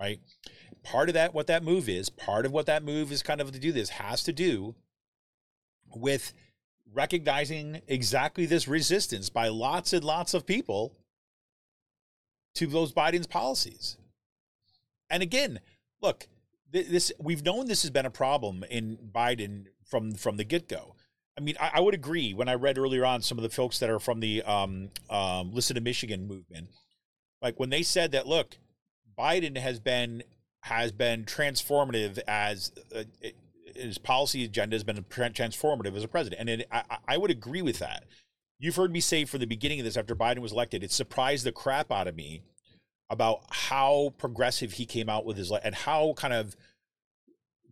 right? Part of that, what that move is kind of to do this has to do with recognizing exactly this resistance by lots and lots of people to those Biden's policies. And again, look, this we've known this has been a problem in Biden from the get-go. I mean, I would agree when I read earlier on some of the folks that are from the Listen to Michigan movement, like when they said that, look, Biden has been transformative as his policy agenda has been transformative as a president. And I would agree with that. You've heard me say from the beginning of this, after Biden was elected, it surprised the crap out of me about how progressive he came out with his and how kind of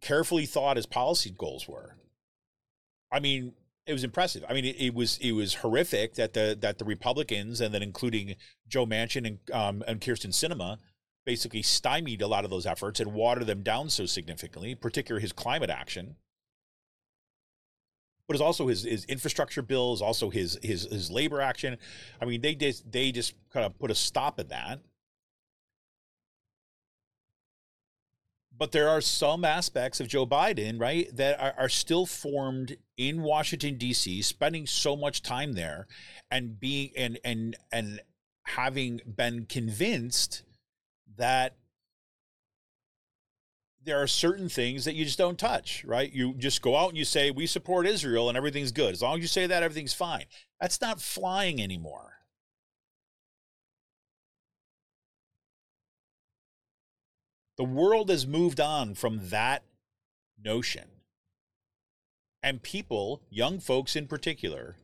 carefully thought his policy goals were. I mean, it was impressive. I mean, it was horrific that the Republicans and then including Joe Manchin and Kirsten Sinema basically stymied a lot of those efforts and watered them down so significantly, particularly his climate action. But it's also his infrastructure bills, also his labor action. I mean, they just kind of put a stop at that. But there are some aspects of Joe Biden, right, that are still formed in Washington, D.C., spending so much time there and being and having been convinced that there are certain things that you just don't touch, right? You just go out and you say, we support Israel and everything's good. As long as you say that, everything's fine. That's not flying anymore. The world has moved on from that notion. And people, young folks in particular,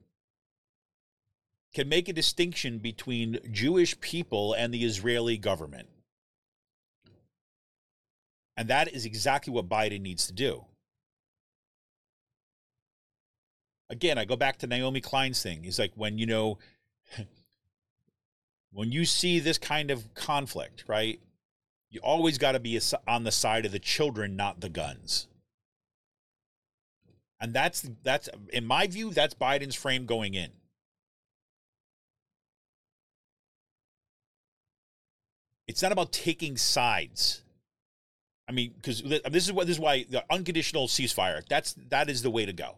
can make a distinction between Jewish people and the Israeli government. And that is exactly what Biden needs to do. Again, I go back to Naomi Klein's thing. It's like when, you know, when you see this kind of conflict, right? You always got to be on the side of the children, not the guns. And that's in my view, that's Biden's frame going in. It's not about taking sides. I mean, because this is why the unconditional ceasefire, that is the way to go.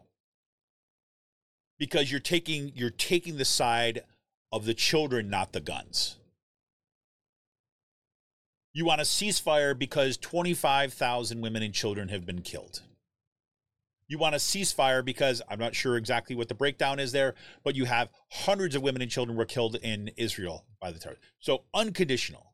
Because you're taking the side of the children, not the guns. You want a ceasefire because 25,000 women and children have been killed. You want a ceasefire because, I'm not sure exactly what the breakdown is there, but you have hundreds of women and children were killed in Israel by the terrorists. So unconditional.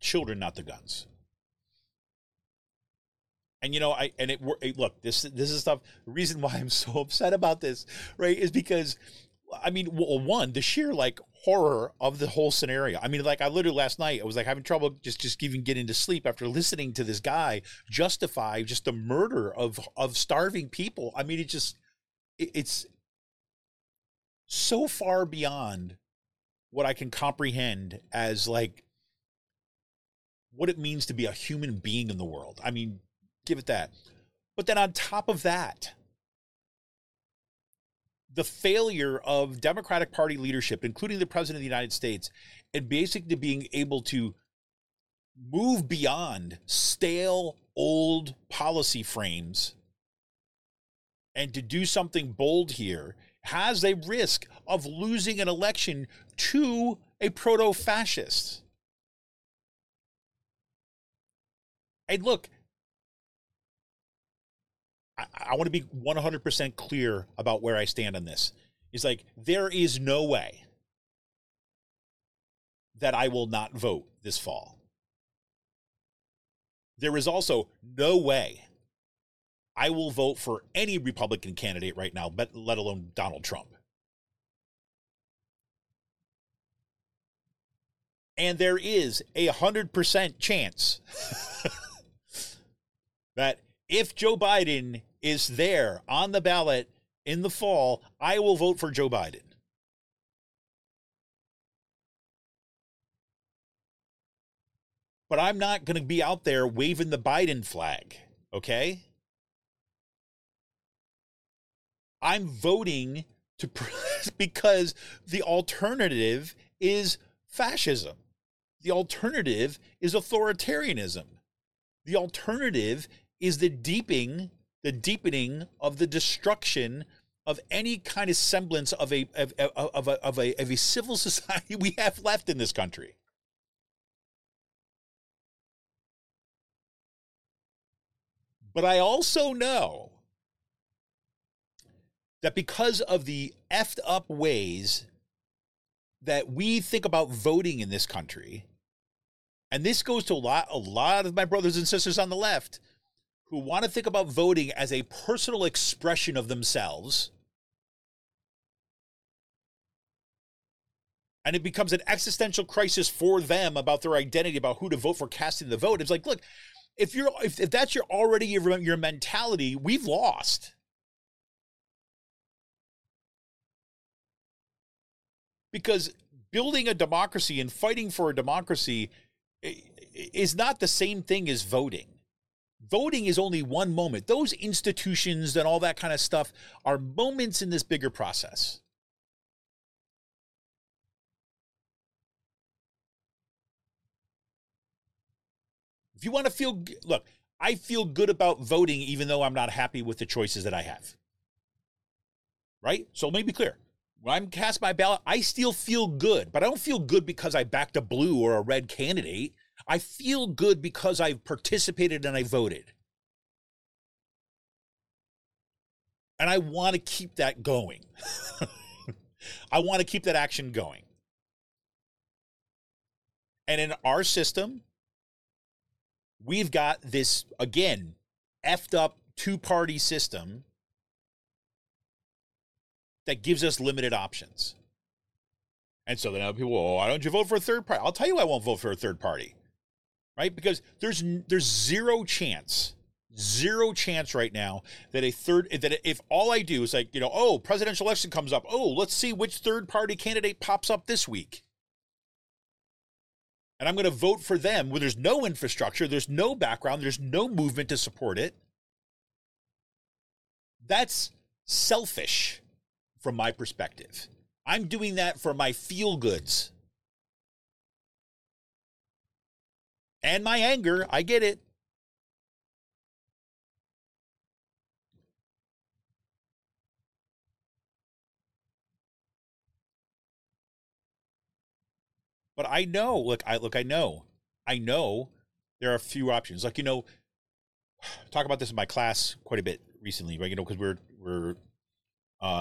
Children, not the guns. And, you know, look, this is stuff. The reason why I'm so upset about this, right, is because, I mean, one, the sheer, like, horror of the whole scenario. I mean, like, I literally last night, I was, like, having trouble just even getting to sleep after listening to this guy justify just the murder of starving people. I mean, it's so far beyond what I can comprehend as, like, what it means to be a human being in the world. I mean, give it that. But then on top of that, the failure of Democratic Party leadership, including the President of the United States, and basically being able to move beyond stale, old policy frames and to do something bold here has a risk of losing an election to a proto-fascist. And look, I want to be 100% clear about where I stand on this. It's like, there is no way that I will not vote this fall. There is also no way I will vote for any Republican candidate right now, but let alone Donald Trump. And there is a 100% chance that if Joe Biden is there on the ballot in the fall, I will vote for Joe Biden. But I'm not going to be out there waving the Biden flag, okay? I'm voting because the alternative is fascism. The alternative is authoritarianism. The alternative is the deepening of the destruction of any kind of semblance of a civil society we have left in this country. But I also know that because of the effed up ways that we think about voting in this country, and this goes to a lot of my brothers and sisters on the left, who want to think about voting as a personal expression of themselves, and it becomes an existential crisis for them about their identity, about who to vote for, casting the vote. It's like, look, if that's your mentality, we've lost. Because building a democracy and fighting for a democracy is not the same thing as voting. Voting is only one moment. Those institutions and all that kind of stuff are moments in this bigger process. If you want to feel, look, I feel good about voting even though I'm not happy with the choices that I have. Right? So let me be clear. When I'm cast my ballot, I still feel good, but I don't feel good because I backed a blue or a red candidate. I feel good because I've participated and I voted. And I want to keep that going. I want to keep that action going. And in our system, we've got this, again, effed up two-party system that gives us limited options. And so then other people, well, why don't you vote for a third party? I'll tell you why I won't vote for a third party. Right? Because there's zero chance right now that if all I do is, like, you know, oh, presidential election comes up. Oh, let's see which third party candidate pops up this week. and I'm going to vote for them when there's no infrastructure, there's no background, there's no movement to support it. That's selfish from my perspective. I'm doing that for my feel goods. And my anger, I get it. But I know, I know there are few options. Like, you know, talk about this in my class quite a bit recently, right? You know, because we're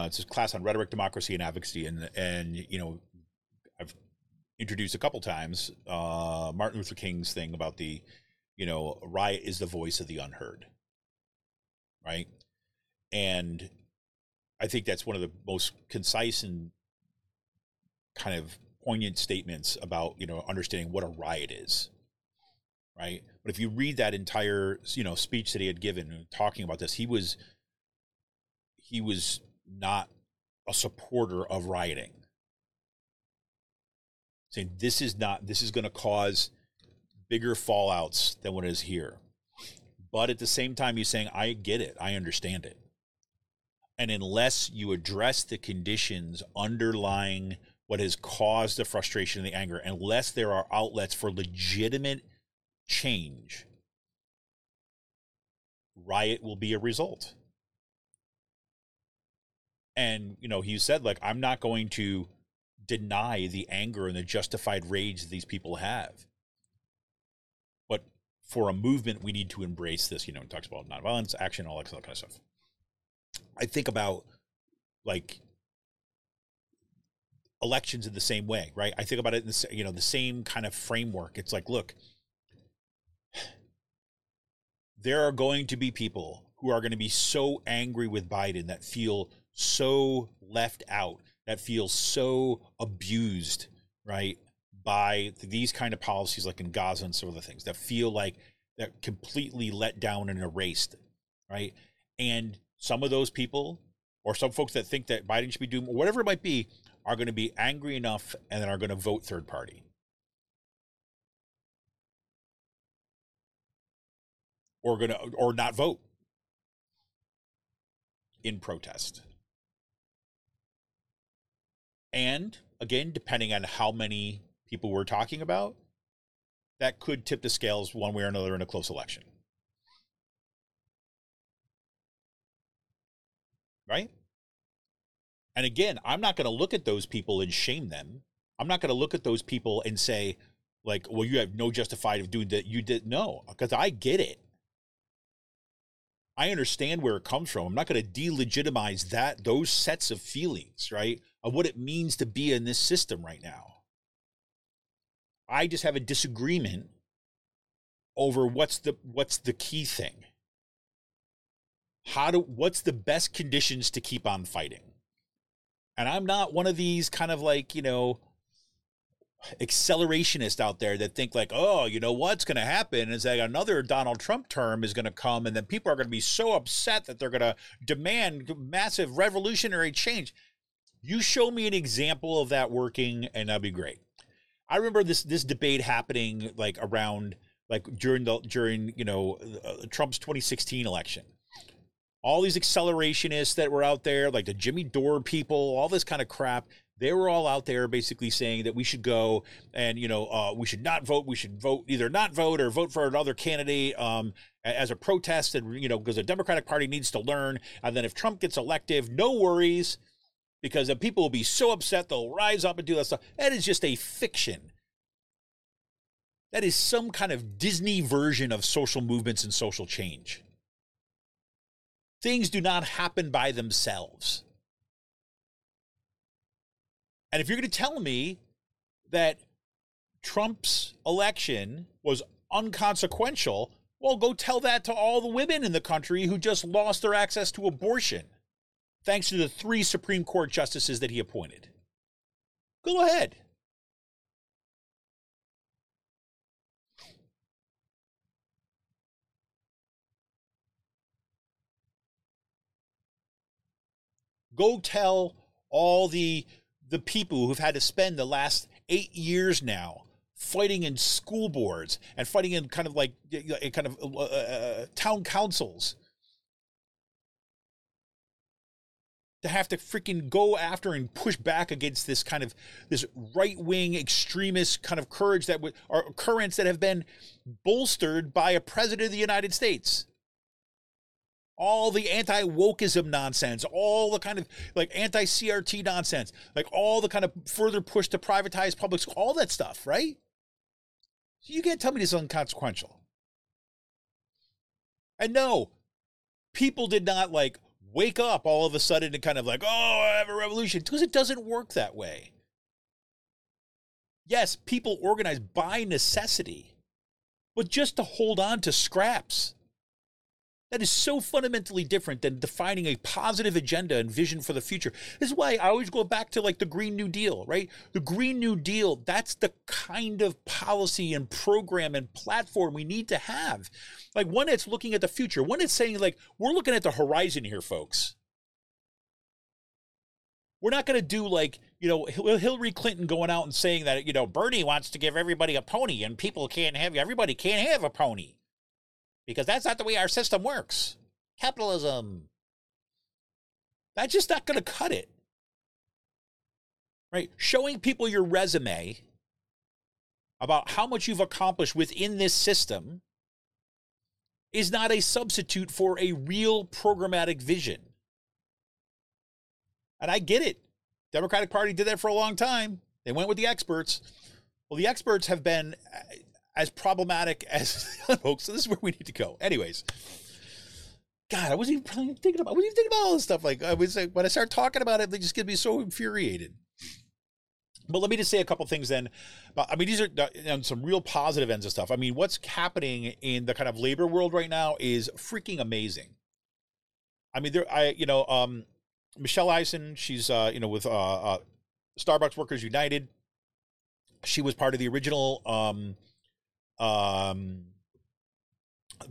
it's a class on rhetoric, democracy, and advocacy, and you know, I've introduced a couple times Martin Luther King's thing about the, you know, riot is the voice of the unheard, right? And I think that's one of the most concise and kind of poignant statements about, you know, understanding what a riot is, right? But if you read that entire, you know, speech that he had given talking about this, he was not a supporter of rioting, saying this is going to cause bigger fallouts than what is here. But at the same time, he's saying, I get it, I understand it. And unless you address the conditions underlying what has caused the frustration and the anger, unless there are outlets for legitimate change, riot will be a result. And, you know, he said, like, I'm not going to deny the anger and the justified rage that these people have. But for a movement, we need to embrace this, you know, and talks about nonviolence, action, all that kind of stuff. I think about, like, elections in the same way, right? I think about it in the, you know, the same kind of framework. It's like, look, there are going to be people who are going to be so angry with Biden that feel so left out, that feel so abused, right, by these kind of policies, like in Gaza and some other things, that feel like they're completely let down and erased, right? And some of those people, or some folks that think that Biden should be doing, or whatever it might be, are going to be angry enough and then are going to vote third party. Or not vote in protest. And again, depending on how many people we're talking about, that could tip the scales one way or another in a close election. Right? And again, I'm not going to look at those people and shame them. I'm not going to look at those people and say, like, well, you have no justified of doing that. You did. No, because I get it. I understand where it comes from. I'm not going to delegitimize that, those sets of feelings, right, of what it means to be in this system right now. I just have a disagreement over what's the key thing. What's the best conditions to keep on fighting? And I'm not one of these kind of, like, you know, accelerationists out there that think like, oh, you know, what's going to happen is that another Donald Trump term is going to come and then people are going to be so upset that they're going to demand massive revolutionary change. You show me an example of that working and that'd be great. I remember this debate happening like around, like during, you know, Trump's 2016 election. All these accelerationists that were out there, like the Jimmy Dore people, all this kind of crap, they were all out there basically saying that we should go and, you know, we should not vote. We should vote, either not vote or vote for another candidate as a protest, and, you know, because the Democratic Party needs to learn. And then if Trump gets elected, no worries, because the people will be so upset they'll rise up and do that stuff. That is just a fiction. That is some kind of Disney version of social movements and social change. Things do not happen by themselves. And if you're going to tell me that Trump's election was unconsequential, well, go tell that to all the women in the country who just lost their access to abortion thanks to the 3 Supreme Court justices that he appointed. Go ahead. Go tell all the people who've had to spend the last 8 years now fighting in school boards and fighting in kind of like town councils to have to freaking go after and push back against this kind of this right-wing extremist kind of courage that are currents that have been bolstered by a president of the United States. All the anti-wokeism nonsense, all the kind of like anti-CRT nonsense, like all the kind of further push to privatize public school, all that stuff, right? So you can't tell me this is inconsequential. And no, people did not like wake up all of a sudden and kind of like, oh, I have a revolution, because it doesn't work that way. Yes, people organize by necessity, but just to hold on to scraps. That is so fundamentally different than defining a positive agenda and vision for the future. This is why I always go back to like the Green New Deal, right? The Green New Deal, that's the kind of policy and program and platform we need to have. Like one that's looking at the future, one that's saying like, we're looking at the horizon here, folks. We're not going to do like, you know, Hillary Clinton going out and saying that, you know, Bernie wants to give everybody a pony and people can't have, everybody can't have a pony. Because that's not the way our system works. Capitalism. That's just not going to cut it. Right? Showing people your resume about how much you've accomplished within this system is not a substitute for a real programmatic vision. And I get it. Democratic Party did that for a long time. They went with the experts. Well, the experts have been as problematic as folks. So this is where we need to go. Anyways, God, I wasn't even thinking about all this stuff. Like I was like, when I start talking about it, they just get me so infuriated. But let me just say a couple things then. I mean, these are some real positive ends of stuff. I mean, what's happening in the kind of labor world right now is freaking amazing. I mean, Michelle Eisen, she's, with Starbucks Workers United. She was part of the original,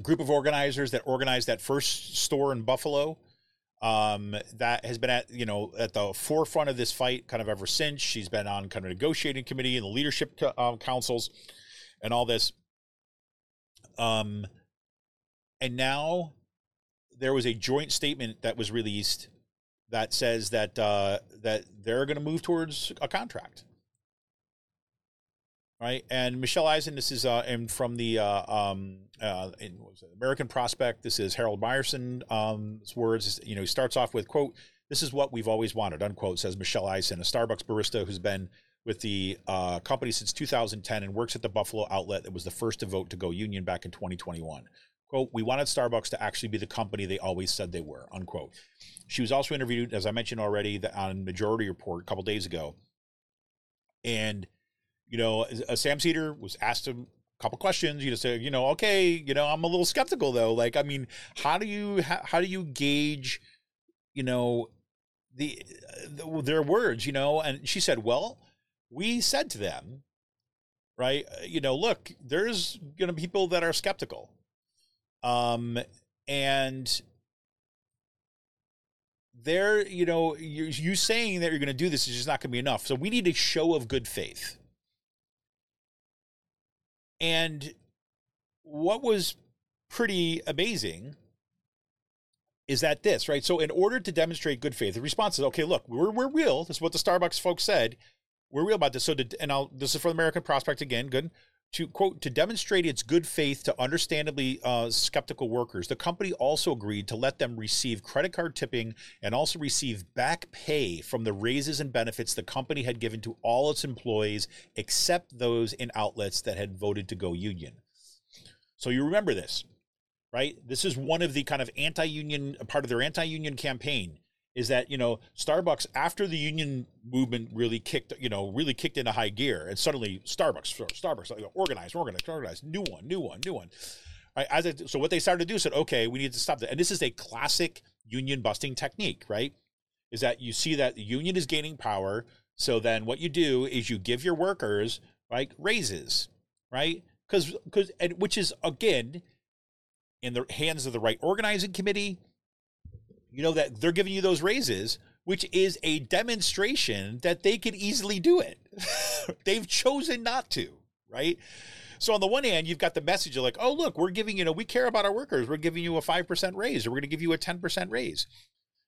group of organizers that organized that first store in Buffalo, that has been at the forefront of this fight kind of ever since. She's been on kind of a negotiating committee and the leadership councils and all this. And now there was a joint statement that was released that says that, that they're going to move towards a contract. Right. And Michelle Eisen, this is from the American Prospect. This is Harold Meyerson words. He starts off with, quote, "This is what we've always wanted," unquote, says Michelle Eisen, a Starbucks barista who's been with the company since 2010 and works at the Buffalo outlet that was the first to vote to go union back in 2021. Quote, "We wanted Starbucks to actually be the company they always said they were," unquote. She was also interviewed, as I mentioned already, on Majority Report a couple days ago. And Sam Cedar was asked him a couple questions. You just said, I'm a little skeptical though. Like, I mean, how do you gauge, their words, And she said, well, we said to them, right, look, there's going to be people that are skeptical, and they're, you saying that you're going to do this is just not going to be enough. So we need a show of good faith. And what was pretty amazing is that this, right? So in order to demonstrate good faith, the response is, okay, look, we're real. This is what the Starbucks folks said. We're real about this. So, this is from American Prospect again, good. To quote, "To demonstrate its good faith to understandably skeptical workers, the company also agreed to let them receive credit card tipping and also receive back pay from the raises and benefits the company had given to all its employees, except those in outlets that had voted to go union." So you remember this, right? This is one of the kind of anti-union, part of their anti-union campaign, is that, Starbucks, after the union movement really kicked into high gear, and suddenly Starbucks organized, new one. Right, so what they started to do said, okay, we need to stop that. And this is a classic union busting technique, right? Is that you see that the union is gaining power. So then what you do is you give your workers like raises, right? Because which is, again, in the hands of the right organizing committee, that they're giving you those raises, which is a demonstration that they could easily do it. They've chosen not to, right? So on the one hand, you've got the message of like, oh, look, we're giving, you know, we care about our workers. We're giving you a 5% raise, or we're going to give you a 10% raise.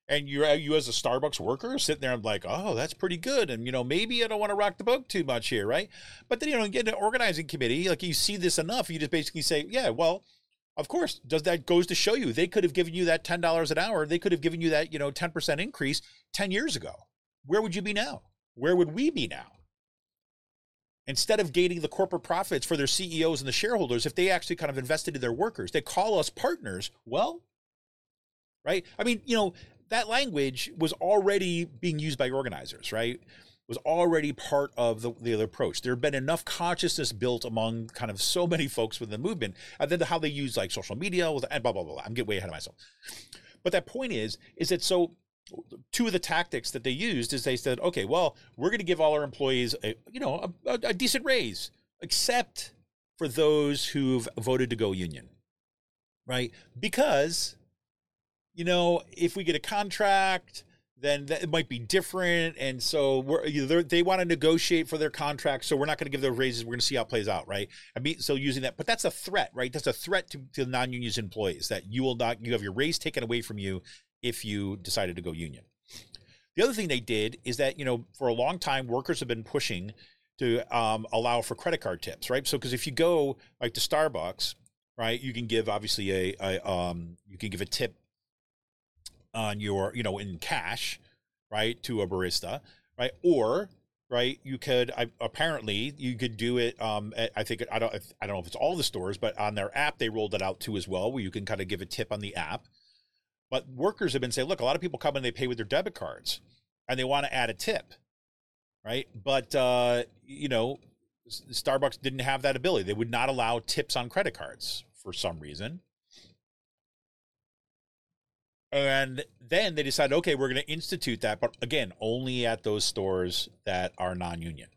And you as a Starbucks worker sitting there and like, oh, that's pretty good. And, you know, maybe I don't want to rock the boat too much here, right? But then, you know, you get an organizing committee, like you see this enough, you just basically say, yeah, well, of course, does that goes to show you they could have given you that $10 an hour. They could have given you that, you know, 10% increase 10 years ago. Where would you be now? Where would we be now? Instead of gaining the corporate profits for their CEOs and the shareholders, if they actually kind of invested in their workers, they call us partners. Well, right? I mean, you know, that language was already being used by organizers, right? Was already part of the other approach. There had been enough consciousness built among kind of so many folks within the movement, and then how they use like social media and blah, blah, blah. I'm getting way ahead of myself. But that point is that so two of the tactics that they used is they said, okay, well, we're going to give all our employees a, you know, a decent raise, except for those who've voted to go union, right? Because, you know, if we get a contract, then that, it might be different. And so they want to negotiate for their contract. So we're not going to give their raises. We're going to see how it plays out, right? I mean, so using that, but that's a threat, right? That's a threat to non-union employees, that you will not, you have your raise taken away from you if you decided to go union. The other thing they did is that, you know, for a long time, workers have been pushing to allow for credit card tips, right? So, because if you go like to Starbucks, right, you can give obviously you can give a tip on your, you know, in cash, right, to a barista, right? Or, right, you could, apparently you could do it. I don't know if it's all the stores, but on their app, they rolled it out too as well, where you can kind of give a tip on the app. But workers have been saying, look, a lot of people come and they pay with their debit cards and they want to add a tip, right? But, you know, Starbucks didn't have that ability. They would not allow tips on credit cards for some reason. And then they decided, okay, we're going to institute that. But again, only at those stores that are non-union,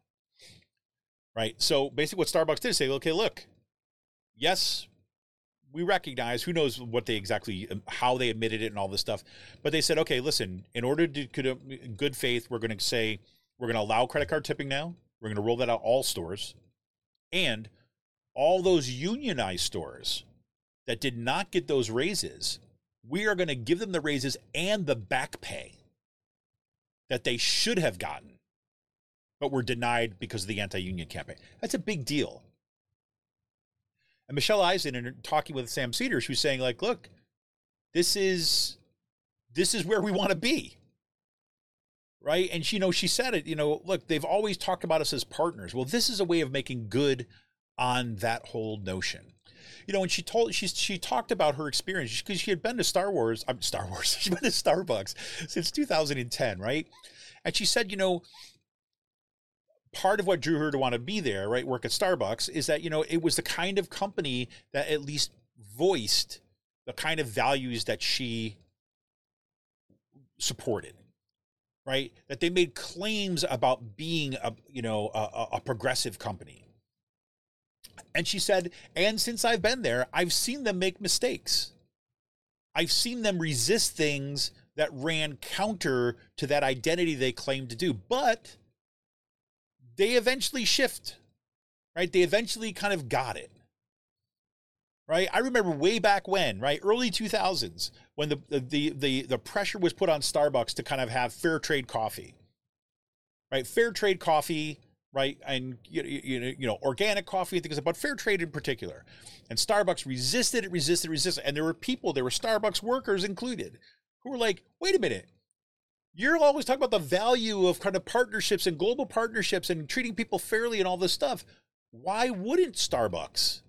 right? So basically what Starbucks did is say, okay, look, yes, we recognize, who knows what they exactly, how they admitted it and all this stuff. But they said, okay, listen, in order to good faith, we're going to say, we're going to allow credit card tipping now. We're going to roll that out all stores. And all those unionized stores that did not get those raises, we are going to give them the raises and the back pay that they should have gotten, but were denied because of the anti-union campaign. That's a big deal. And Michelle Eisen, in talking with Sam Cedar, she was saying, like, look, this is where we want to be, right? And she, you know, she said it, you know, look, they've always talked about us as partners. Well, this is a way of making good on that whole notion. You know, and she talked about her experience because she had been to she'd been to Starbucks since 2010, right? And she said, you know, part of what drew her to want to be there, right, work at Starbucks, is that, you know, it was the kind of company that at least voiced the kind of values that she supported, right? That they made claims about being a, you know, a progressive company. And she said, and since I've been there, I've seen them make mistakes. I've seen them resist things that ran counter to that identity they claimed to do. But they eventually shift, right? They eventually kind of got it, right? I remember way back when, right, early 2000s, when the pressure was put on Starbucks to kind of have fair trade coffee, right? Fair trade coffee, right? And, you know, organic coffee and things, but fair trade in particular. And Starbucks resisted. And there were Starbucks workers included, who were like, wait a minute. You're always talking about the value of kind of partnerships and global partnerships and treating people fairly and all this stuff. Why wouldn't Starbucks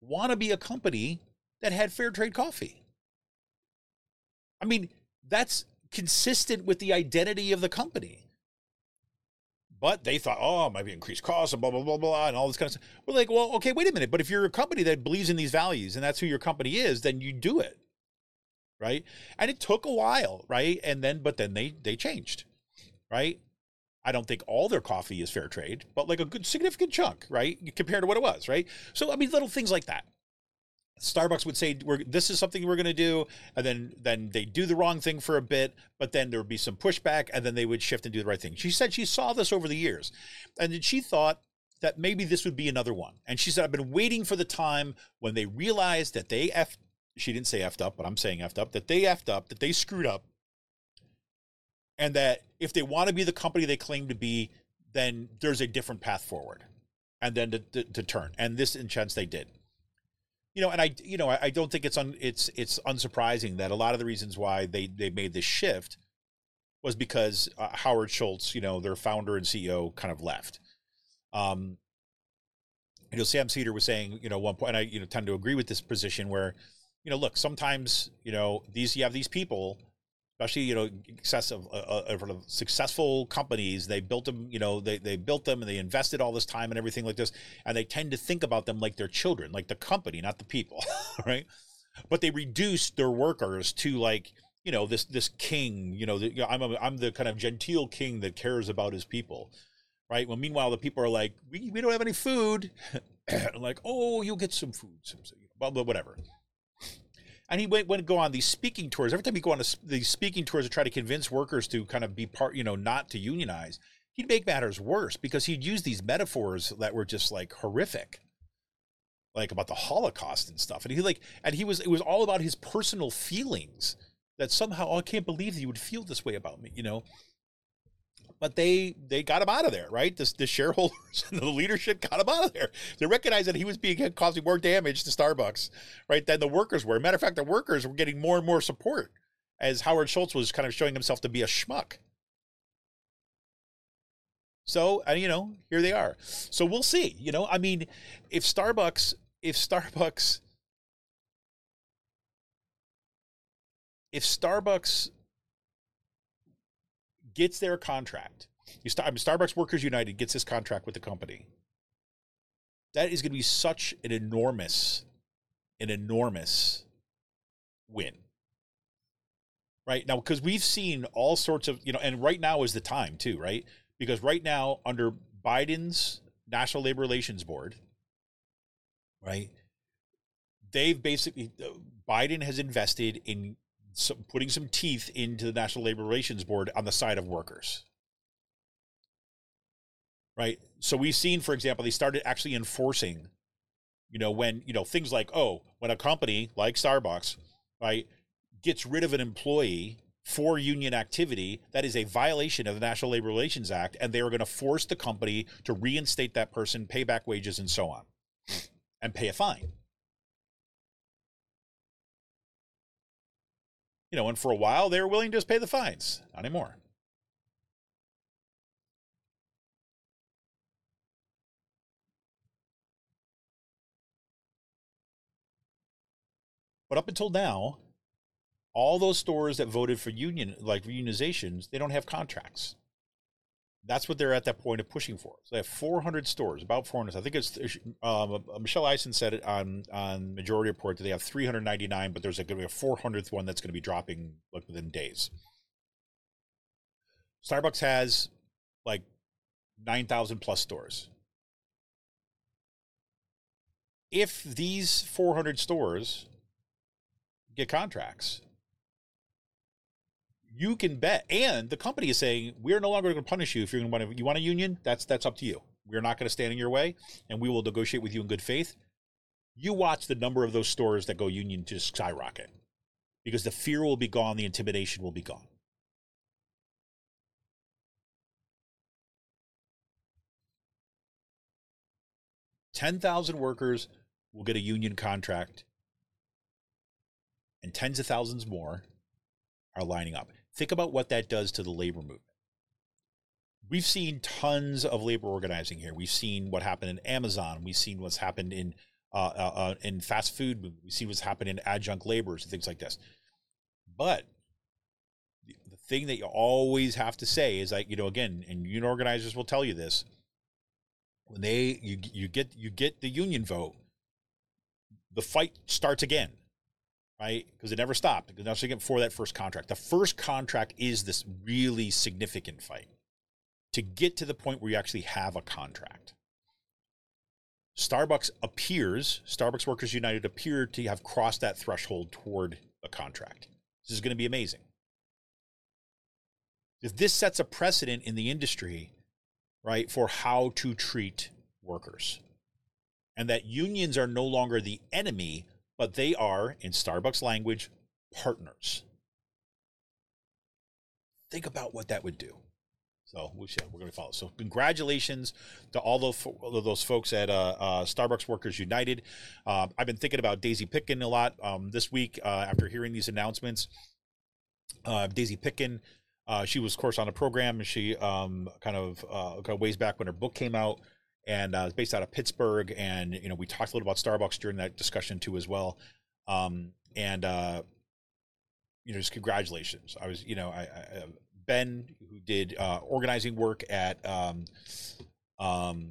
want to be a company that had fair trade coffee? I mean, that's consistent with the identity of the company. But they thought, oh, it might be increased costs and blah, blah, blah, blah, and all this kind of stuff. We're like, well, okay, wait a minute. But if you're a company that believes in these values and that's who your company is, then you do it. Right. And it took a while. Right. And then but then they changed. Right. I don't think all their coffee is fair trade, but like a good significant chunk. Right. Compared to what it was. Right. So, I mean, little things like that. Starbucks would say, this is something we're going to do. And then they do the wrong thing for a bit, but then there would be some pushback and then they would shift and do the right thing. She said she saw this over the years and then she thought that maybe this would be another one. And she said, I've been waiting for the time when they realized that they effed, she didn't say effed up, but I'm saying effed up, that they effed up, that they screwed up. And that if they want to be the company they claim to be, then there's a different path forward and then to turn. And this in chance they did. You know, and I don't think it's unsurprising that a lot of the reasons why they made this shift was because Howard Schultz, you know, their founder and CEO, kind of left. You know, Sam Cedar was saying, you know, one point, and I, you know, tend to agree with this position where, you know, look, sometimes, you know, you have these people, especially, you know, successful companies, they built them, you know, they built them and they invested all this time and everything like this. And they tend to think about them like their children, like the company, not the people. Right. But they reduced their workers to, like, you know, this king, you know, I'm the kind of genteel king that cares about his people. Right. Well, meanwhile, the people are like, we don't have any food. Like, oh, you'll get some food, blah, blah, whatever. And he went to go on these speaking tours. Every time he go on these speaking tours to try to convince workers to kind of be part, you know, not to unionize, he'd make matters worse because he'd use these metaphors that were just like horrific, like about the Holocaust and stuff. And it was all about his personal feelings that somehow, oh, I can't believe that you would feel this way about me, you know. But they got him out of there, right? The shareholders and the leadership got him out of there. They recognized that he was causing more damage to Starbucks, right, than the workers were. Matter of fact, the workers were getting more and more support as Howard Schultz was kind of showing himself to be a schmuck. So, you know, here they are. So we'll see. You know, I mean, if Starbucks gets their contract. Starbucks Workers United gets this contract with the company. That is going to be such an enormous win. Right now, because we've seen all sorts of, you know, and right now is the time too, right? Because right now under Biden's National Labor Relations Board, right, Biden has invested in putting some teeth into the National Labor Relations Board on the side of workers, right? So we've seen, for example, they started actually enforcing, you know, when, you know, things like, oh, when a company like Starbucks, right, gets rid of an employee for union activity, that is a violation of the National Labor Relations Act, and they are going to force the company to reinstate that person, pay back wages and so on, and pay a fine. You know, and for a while, they were willing to just pay the fines. Not anymore. But up until now, all those stores that voted for unionizations, they don't have contracts. That's what they're at that point of pushing for. So they have 400 stores, about 400. I think it's Michelle Eisen said it on Majority Report that they have 399, but there's going to be a 400th one that's going to be dropping like within days. Starbucks has like 9,000 plus stores. If these 400 stores get contracts, you can bet, and the company is saying, we're no longer going to punish you if you want a union. That's up to you. We're not going to stand in your way, and we will negotiate with you in good faith. You watch the number of those stores that go union just skyrocket, because the fear will be gone, the intimidation will be gone. $10,000 workers will get a union contract, and tens of thousands more are lining up. Think about what that does to the labor movement. We've seen tons of labor organizing here. We've seen what happened in Amazon. We've seen what's happened in fast food. We've seen what's happened in adjunct laborers and things like this. But the thing that you always have to say is, like, you know, again, and union organizers will tell you this, when you get the union vote, the fight starts again. Right? Because it never stopped. Because now before that first contract. The first contract is this really significant fight to get to the point where you actually have a contract. Starbucks Workers United appear to have crossed that threshold toward a contract. This is going to be amazing. If this sets a precedent in the industry, right, for how to treat workers, and that unions are no longer the enemy, but they are, in Starbucks language, partners. Think about what that would do. So we're going to follow. So congratulations to all of those folks at Starbucks Workers United. I've been thinking about Daisy Pickin a lot this week after hearing these announcements. Daisy Pickin, she was, of course, on a program. She kind of ways back when her book came out, and it's based out of Pittsburgh. And, you know, we talked a little about Starbucks during that discussion, too, as well. You know, just congratulations. I was, you know, I Ben, who did organizing work at Kutztown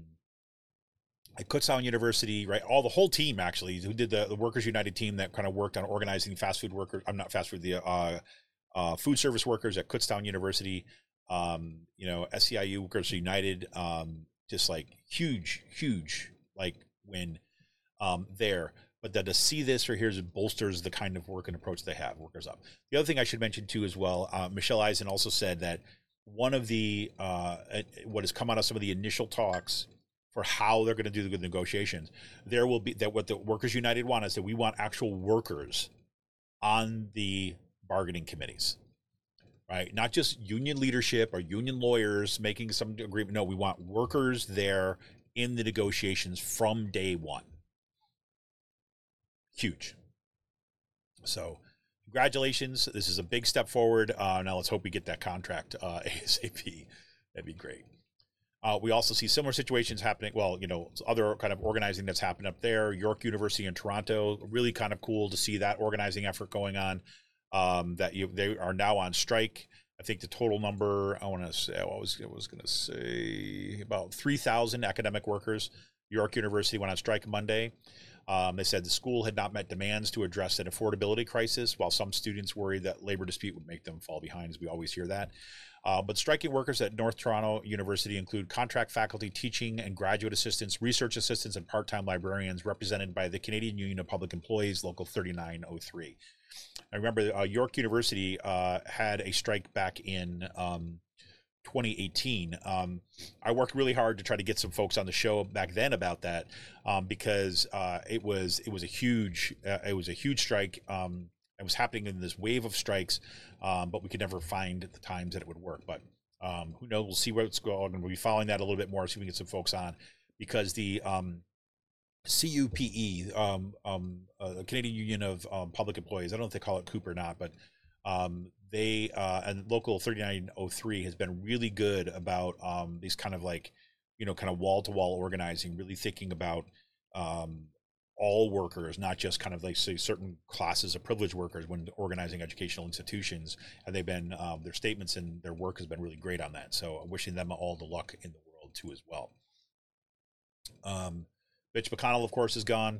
University, right? The whole team, actually, who did the Workers United team that kind of worked on organizing fast food workers. I'm not fast food, the food service workers at Kutztown University, you know, SEIU, Workers United, just like huge, like win there. But that to see this right here bolsters the kind of work and approach they have, workers up. The other thing I should mention, too, as well, Michelle Eisen also said that one of the what has come out of some of the initial talks for how they're going to do the negotiations, there will be that what the Workers United want is that we want actual workers on the bargaining committees, right? Not just union leadership or union lawyers making some agreement. No, we want workers there in the negotiations from day one. Huge. So congratulations. This is a big step forward. Now let's hope we get that contract ASAP. That'd be great. We also see similar situations happening. Well, you know, other kind of organizing that's happened up there. York University in Toronto, really kind of cool to see that organizing effort going on. They are now on strike. I think the total number, I was going to say about 3,000 academic workers. York University went on strike Monday. They said the school had not met demands to address an affordability crisis, while some students worried that labor dispute would make them fall behind, as we always hear that. But striking workers at North Toronto University include contract faculty, teaching and graduate assistants, research assistants, and part-time librarians, represented by the Canadian Union of Public Employees, Local 3903. I remember York University had a strike back in 2018. I worked really hard to try to get some folks on the show back then about that, because it was a huge strike. It was happening in this wave of strikes, but we could never find the times that it would work. But who knows? We'll see what's going on. We'll be following that a little bit more, see if we can get some folks on, because the CUPE, the Canadian Union of Public Employees. I don't know if they call it CUPE or not, but they and Local 3903 has been really good about these kind of like, you know, kind of wall-to-wall organizing, really thinking about all workers, not just kind of like, say, certain classes of privileged workers when organizing educational institutions. And they've been their statements and their work has been really great on that. So I'm wishing them all the luck in the world too, as well. Mitch McConnell, of course, is gone.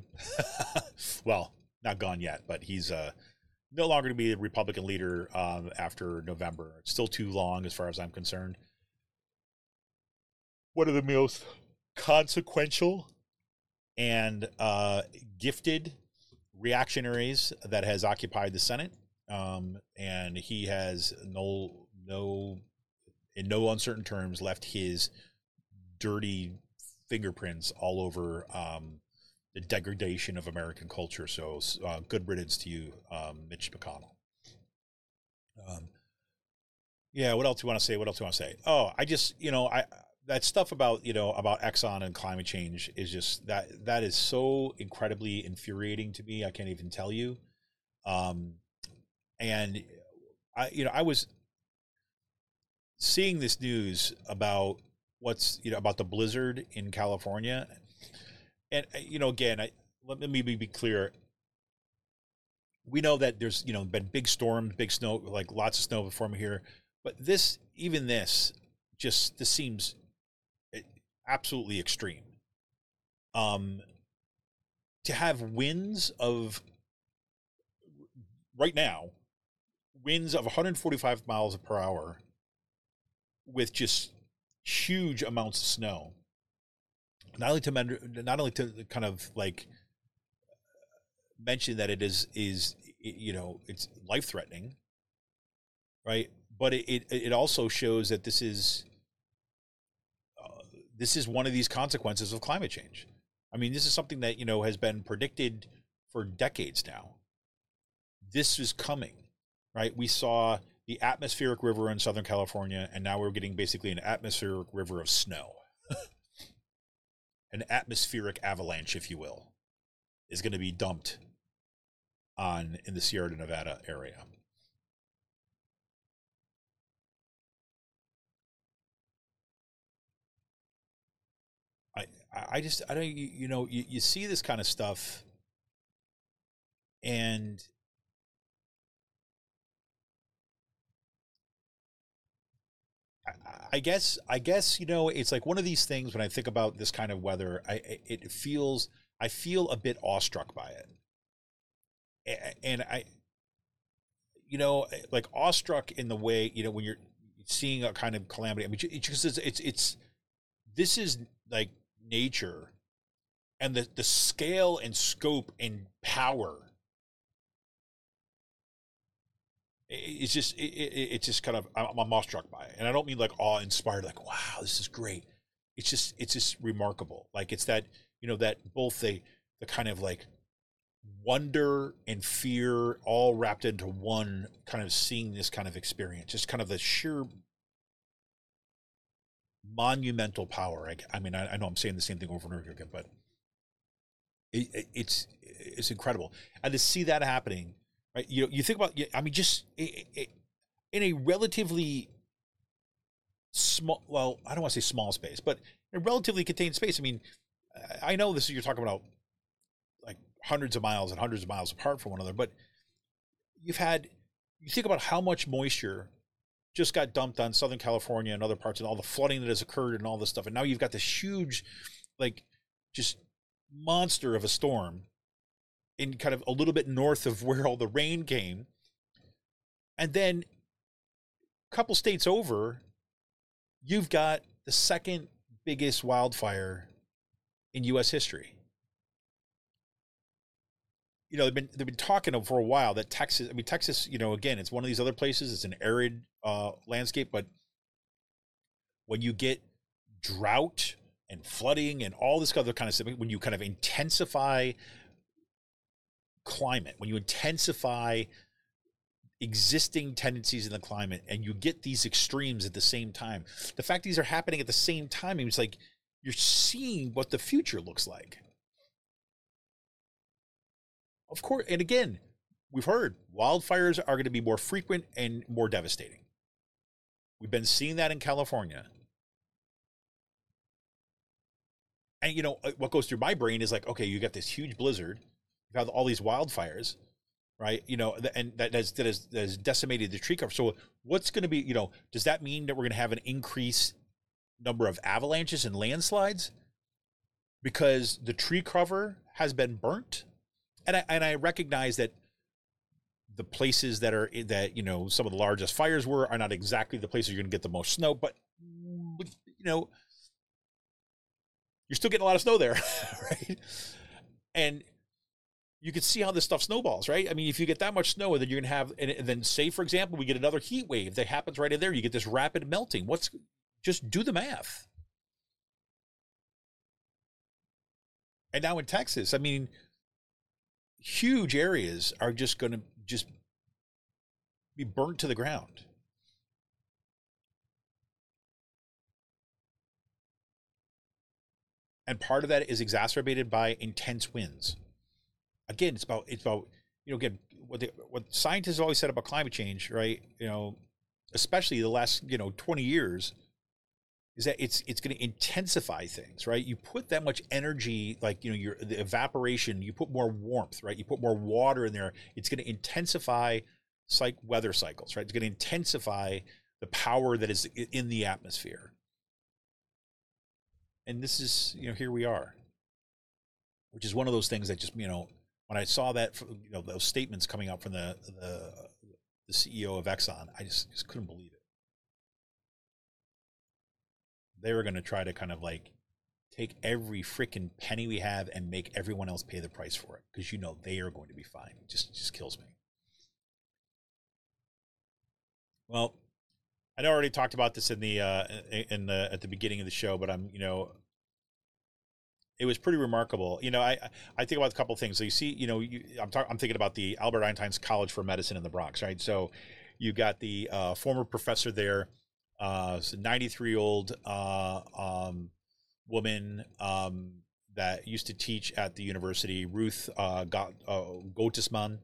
Well, not gone yet, but he's no longer to be the Republican leader after November. It's still too long, as far as I'm concerned. One of the most consequential and gifted reactionaries that has occupied the Senate, and he has in no uncertain terms left his dirty fingerprints all over the degradation of American culture. So good riddance to you, Mitch McConnell. Yeah, what else do you want to say? Oh, I just, you know, that stuff about, you know, about Exxon and climate change is just, that is so incredibly infuriating to me. I can't even tell you. And I, you know, I was seeing this news about what's, you know, about the blizzard in California. And, you know, again, let me be clear. We know that there's, you know, been big storms, big snow, like lots of snow before me here. But this, even this, just this seems absolutely extreme. To have winds of, right now, winds of 145 miles per hour with just huge amounts of snow. Not only to kind of like mention that it is, you know, it's life-threatening, right? But it also shows that this is this is one of these consequences of climate change. I mean, this is something that, you know, has been predicted for decades now. This is coming, right? We saw the atmospheric river in Southern California, and now we're getting basically an atmospheric river of snow. An atmospheric avalanche, if you will, is going to be dumped on in the Sierra Nevada area. I don't, you know, you see this kind of stuff, and I guess, you know, it's like one of these things when I think about this kind of weather, I feel a bit awestruck by it. And I, you know, like awestruck in the way, you know, when you're seeing a kind of calamity, I mean, it just is, this is like nature, and the scale and scope and power. It's just, it's just kind of, I'm awestruck by it. And I don't mean like awe inspired, like, wow, this is great. It's just remarkable. Like it's that, you know, that both the kind of like wonder and fear all wrapped into one, kind of seeing this kind of experience, just kind of the sheer monumental power. I mean, I know I'm saying the same thing over and over again, but it's incredible. And to see that happening, right? You know, you think about, I mean, just in a relatively small, well, I don't want to say small space, but in a relatively contained space. I mean, I know this is, you're talking about like hundreds of miles and hundreds of miles apart from one another, but you think about how much moisture just got dumped on Southern California and other parts, and all the flooding that has occurred and all this stuff. And now you've got this huge, like just monster of a storm in kind of a little bit north of where all the rain came. And then a couple states over, you've got the second biggest wildfire in U.S. history. You know, they've been talking for a while that Texas, I mean, Texas, you know, again, it's one of these other places, it's an arid landscape, but when you get drought and flooding and all this other kind of stuff, when you kind of intensify climate, when you intensify existing tendencies in the climate, and you get these extremes at the same time, the fact these are happening at the same time, it's like you're seeing what the future looks like. Of course, and again, we've heard wildfires are going to be more frequent and more devastating. We've been seeing that in California. And, you know, what goes through my brain is like, okay, you got this huge blizzard, you've had all these wildfires, right? You know, and that has decimated the tree cover. So what's going to be, you know, does that mean that we're going to have an increased number of avalanches and landslides because the tree cover has been burnt? And I recognize that the places that you know, some of the largest fires were, are not exactly the places you're going to get the most snow, but you know, you're still getting a lot of snow there, right? And you can see how this stuff snowballs, right? I mean, if you get that much snow, then you're going to have, and then say, for example, we get another heat wave that happens right in there. You get this rapid melting. Just do the math. And now in Texas, I mean, huge areas are just going to just be burnt to the ground. And part of that is exacerbated by intense winds. Again, it's about, you know, again, what scientists have always said about climate change, right? You know, especially the last, you know, 20 years, is that it's going to intensify things, right? You put that much energy, like, you know, the evaporation, you put more warmth, right? You put more water in there. It's going to intensify weather cycles, right? It's going to intensify the power that is in the atmosphere. And this is, you know, here we are, which is one of those things that just, you know, when I saw that, you know, those statements coming out from the CEO of Exxon, I just couldn't believe it. They were going to try to kind of like take every freaking penny we have and make everyone else pay the price for it, because, you know, they are going to be fine. It just kills me. Well, I know I already talked about this at the beginning of the show, but I'm, it was pretty remarkable. I think about a couple of things. So you see, I'm thinking about the Albert Einstein College for Medicine in the Bronx, right? So you got the former professor there, 93-year-old woman that used to teach at the university, Ruth Gottesman.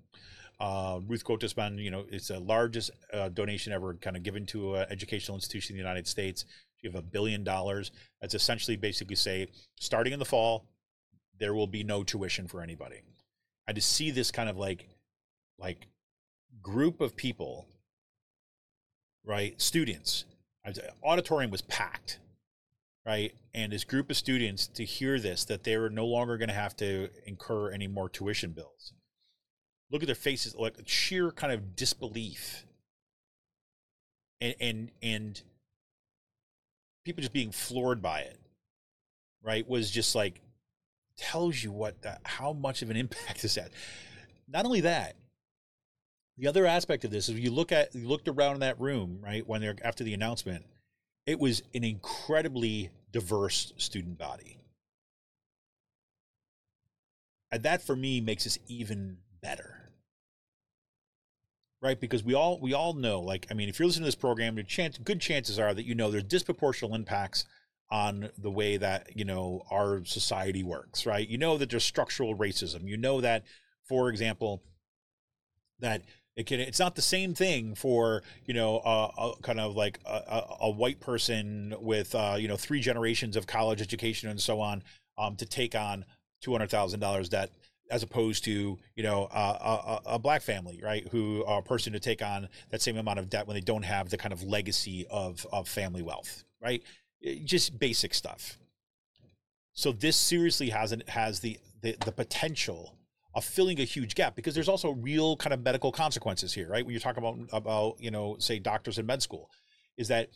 Ruth Gottesman, it's the largest donation ever kind of given to an educational institution in the United States. She gave $1 billion. That's essentially basically say, starting in the fall, there will be no tuition for anybody. I just see this kind of like group of people, right? Students. Auditorium was packed, right? And this group of students to hear this, that they were no longer going to have to incur any more tuition bills. Look at their faces, like sheer kind of disbelief, and people just being floored by it, right? Was just like, tells you how much of an impact this had. Not only that, the other aspect of this is you looked around in that room, right? When they're after the announcement, it was an incredibly diverse student body. And that for me makes this even better. Right? Because we all know, if you're listening to this program, good chances are that, there's disproportional impacts on the way that, our society works, right? That there's structural racism, that, for example, that it's not the same thing for, a white person with, 3 generations of college education and so on, to take on $200,000 debt, as opposed to, a black family, right, a person to take on that same amount of debt when they don't have the kind of legacy of family wealth, right? Just basic stuff. So this seriously has the potential of filling a huge gap, because there's also real kind of medical consequences here, right? When you're talking about say doctors in med school, is that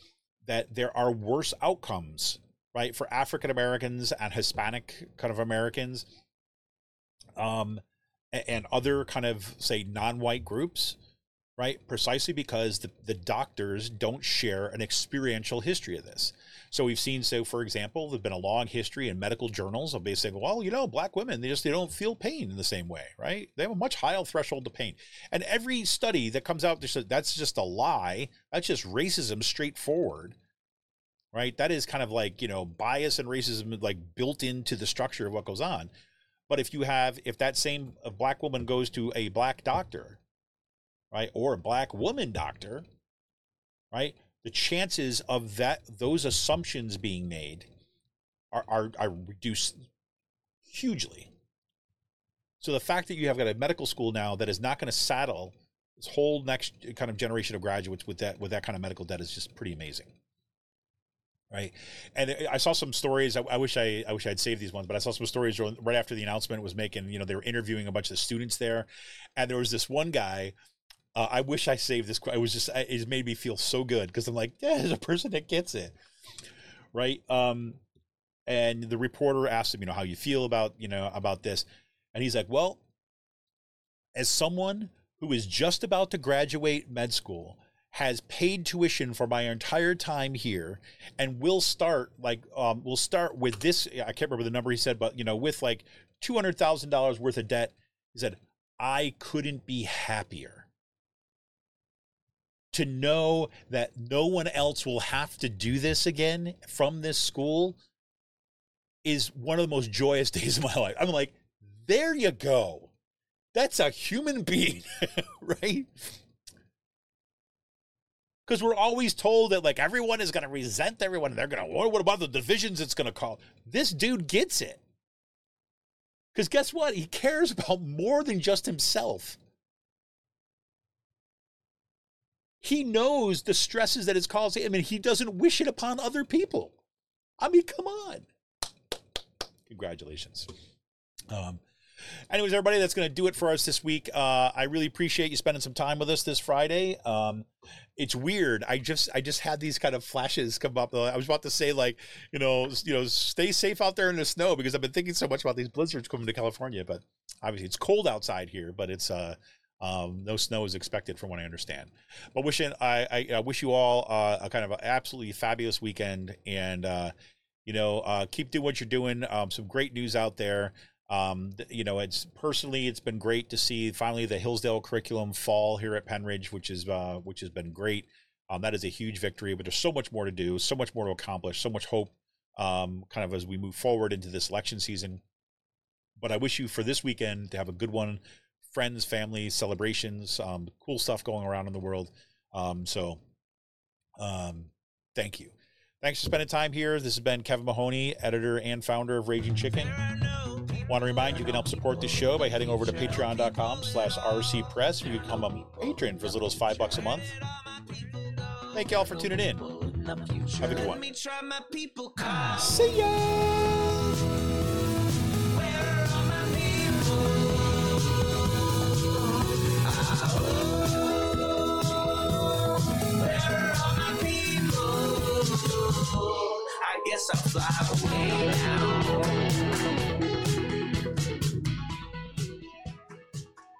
there are worse outcomes, right, for African Americans and Hispanic kind of Americans, and other kind of, say, non-white groups, right? Precisely because the doctors don't share an experiential history of this. So we've seen, for example, there's been a long history in medical journals of basically saying, well, black women, they don't feel pain in the same way, right? They have a much higher threshold to pain. And every study that comes out, that's just a lie. That's just racism straightforward, right? That is kind of bias and racism built into the structure of what goes on. But if that same black woman goes to a black doctor, right, or a black woman doctor, right, the chances of those assumptions being made are reduced hugely. So the fact that you have got a medical school now that is not going to saddle this whole next kind of generation of graduates with that kind of medical debt is just pretty amazing. Right. And I saw some stories. I wish I'd saved these ones, but I saw some stories right after the announcement was making, they were interviewing a bunch of the students there. And there was this one guy. I wish I saved this. It just made me feel so good, because I'm like, yeah, there's a person that gets it. Right. And the reporter asked him, how you feel about this. And he's like, well, as someone who is just about to graduate med school, has paid tuition for my entire time here, and we'll start with this. I can't remember the number he said, but with $200,000 worth of debt, he said, I couldn't be happier to know that no one else will have to do this again from this school is one of the most joyous days of my life. I'm like, there you go. That's a human being, right? Because we're always told that everyone is going to resent everyone. They're going to, what about the divisions it's going to cause? This dude gets it. Because guess what? He cares about more than just himself. He knows the stresses that it's causing. He doesn't wish it upon other people. Come on. Congratulations. Anyways, everybody, that's going to do it for us this week. I really appreciate you spending some time with us this Friday. It's weird. I just had these kind of flashes come up. I was about to say, stay safe out there in the snow, because I've been thinking so much about these blizzards coming to California. But obviously, it's cold outside here. But it's No snow is expected from what I understand. But I wish you all a kind of an absolutely fabulous weekend, and keep doing what you're doing. Some great news out there. It's been great to see finally the Hillsdale curriculum fall here at Pennridge, which has been great. That is a huge victory, but there's so much more to do, so much more to accomplish, so much hope, kind of as we move forward into this election season. But I wish you for this weekend to have a good one. Friends, family, celebrations, cool stuff going around in the world. Thank you. Thanks for spending time here. This has been Kevin Mahoney, editor and founder of Raging Chicken. Want to remind you can help support this show by heading over to patreon.com/RCPress, where you become a patron for as little as $5 a month. Thank y'all for tuning in. Have a good one. See ya! I guess I'll fly away now.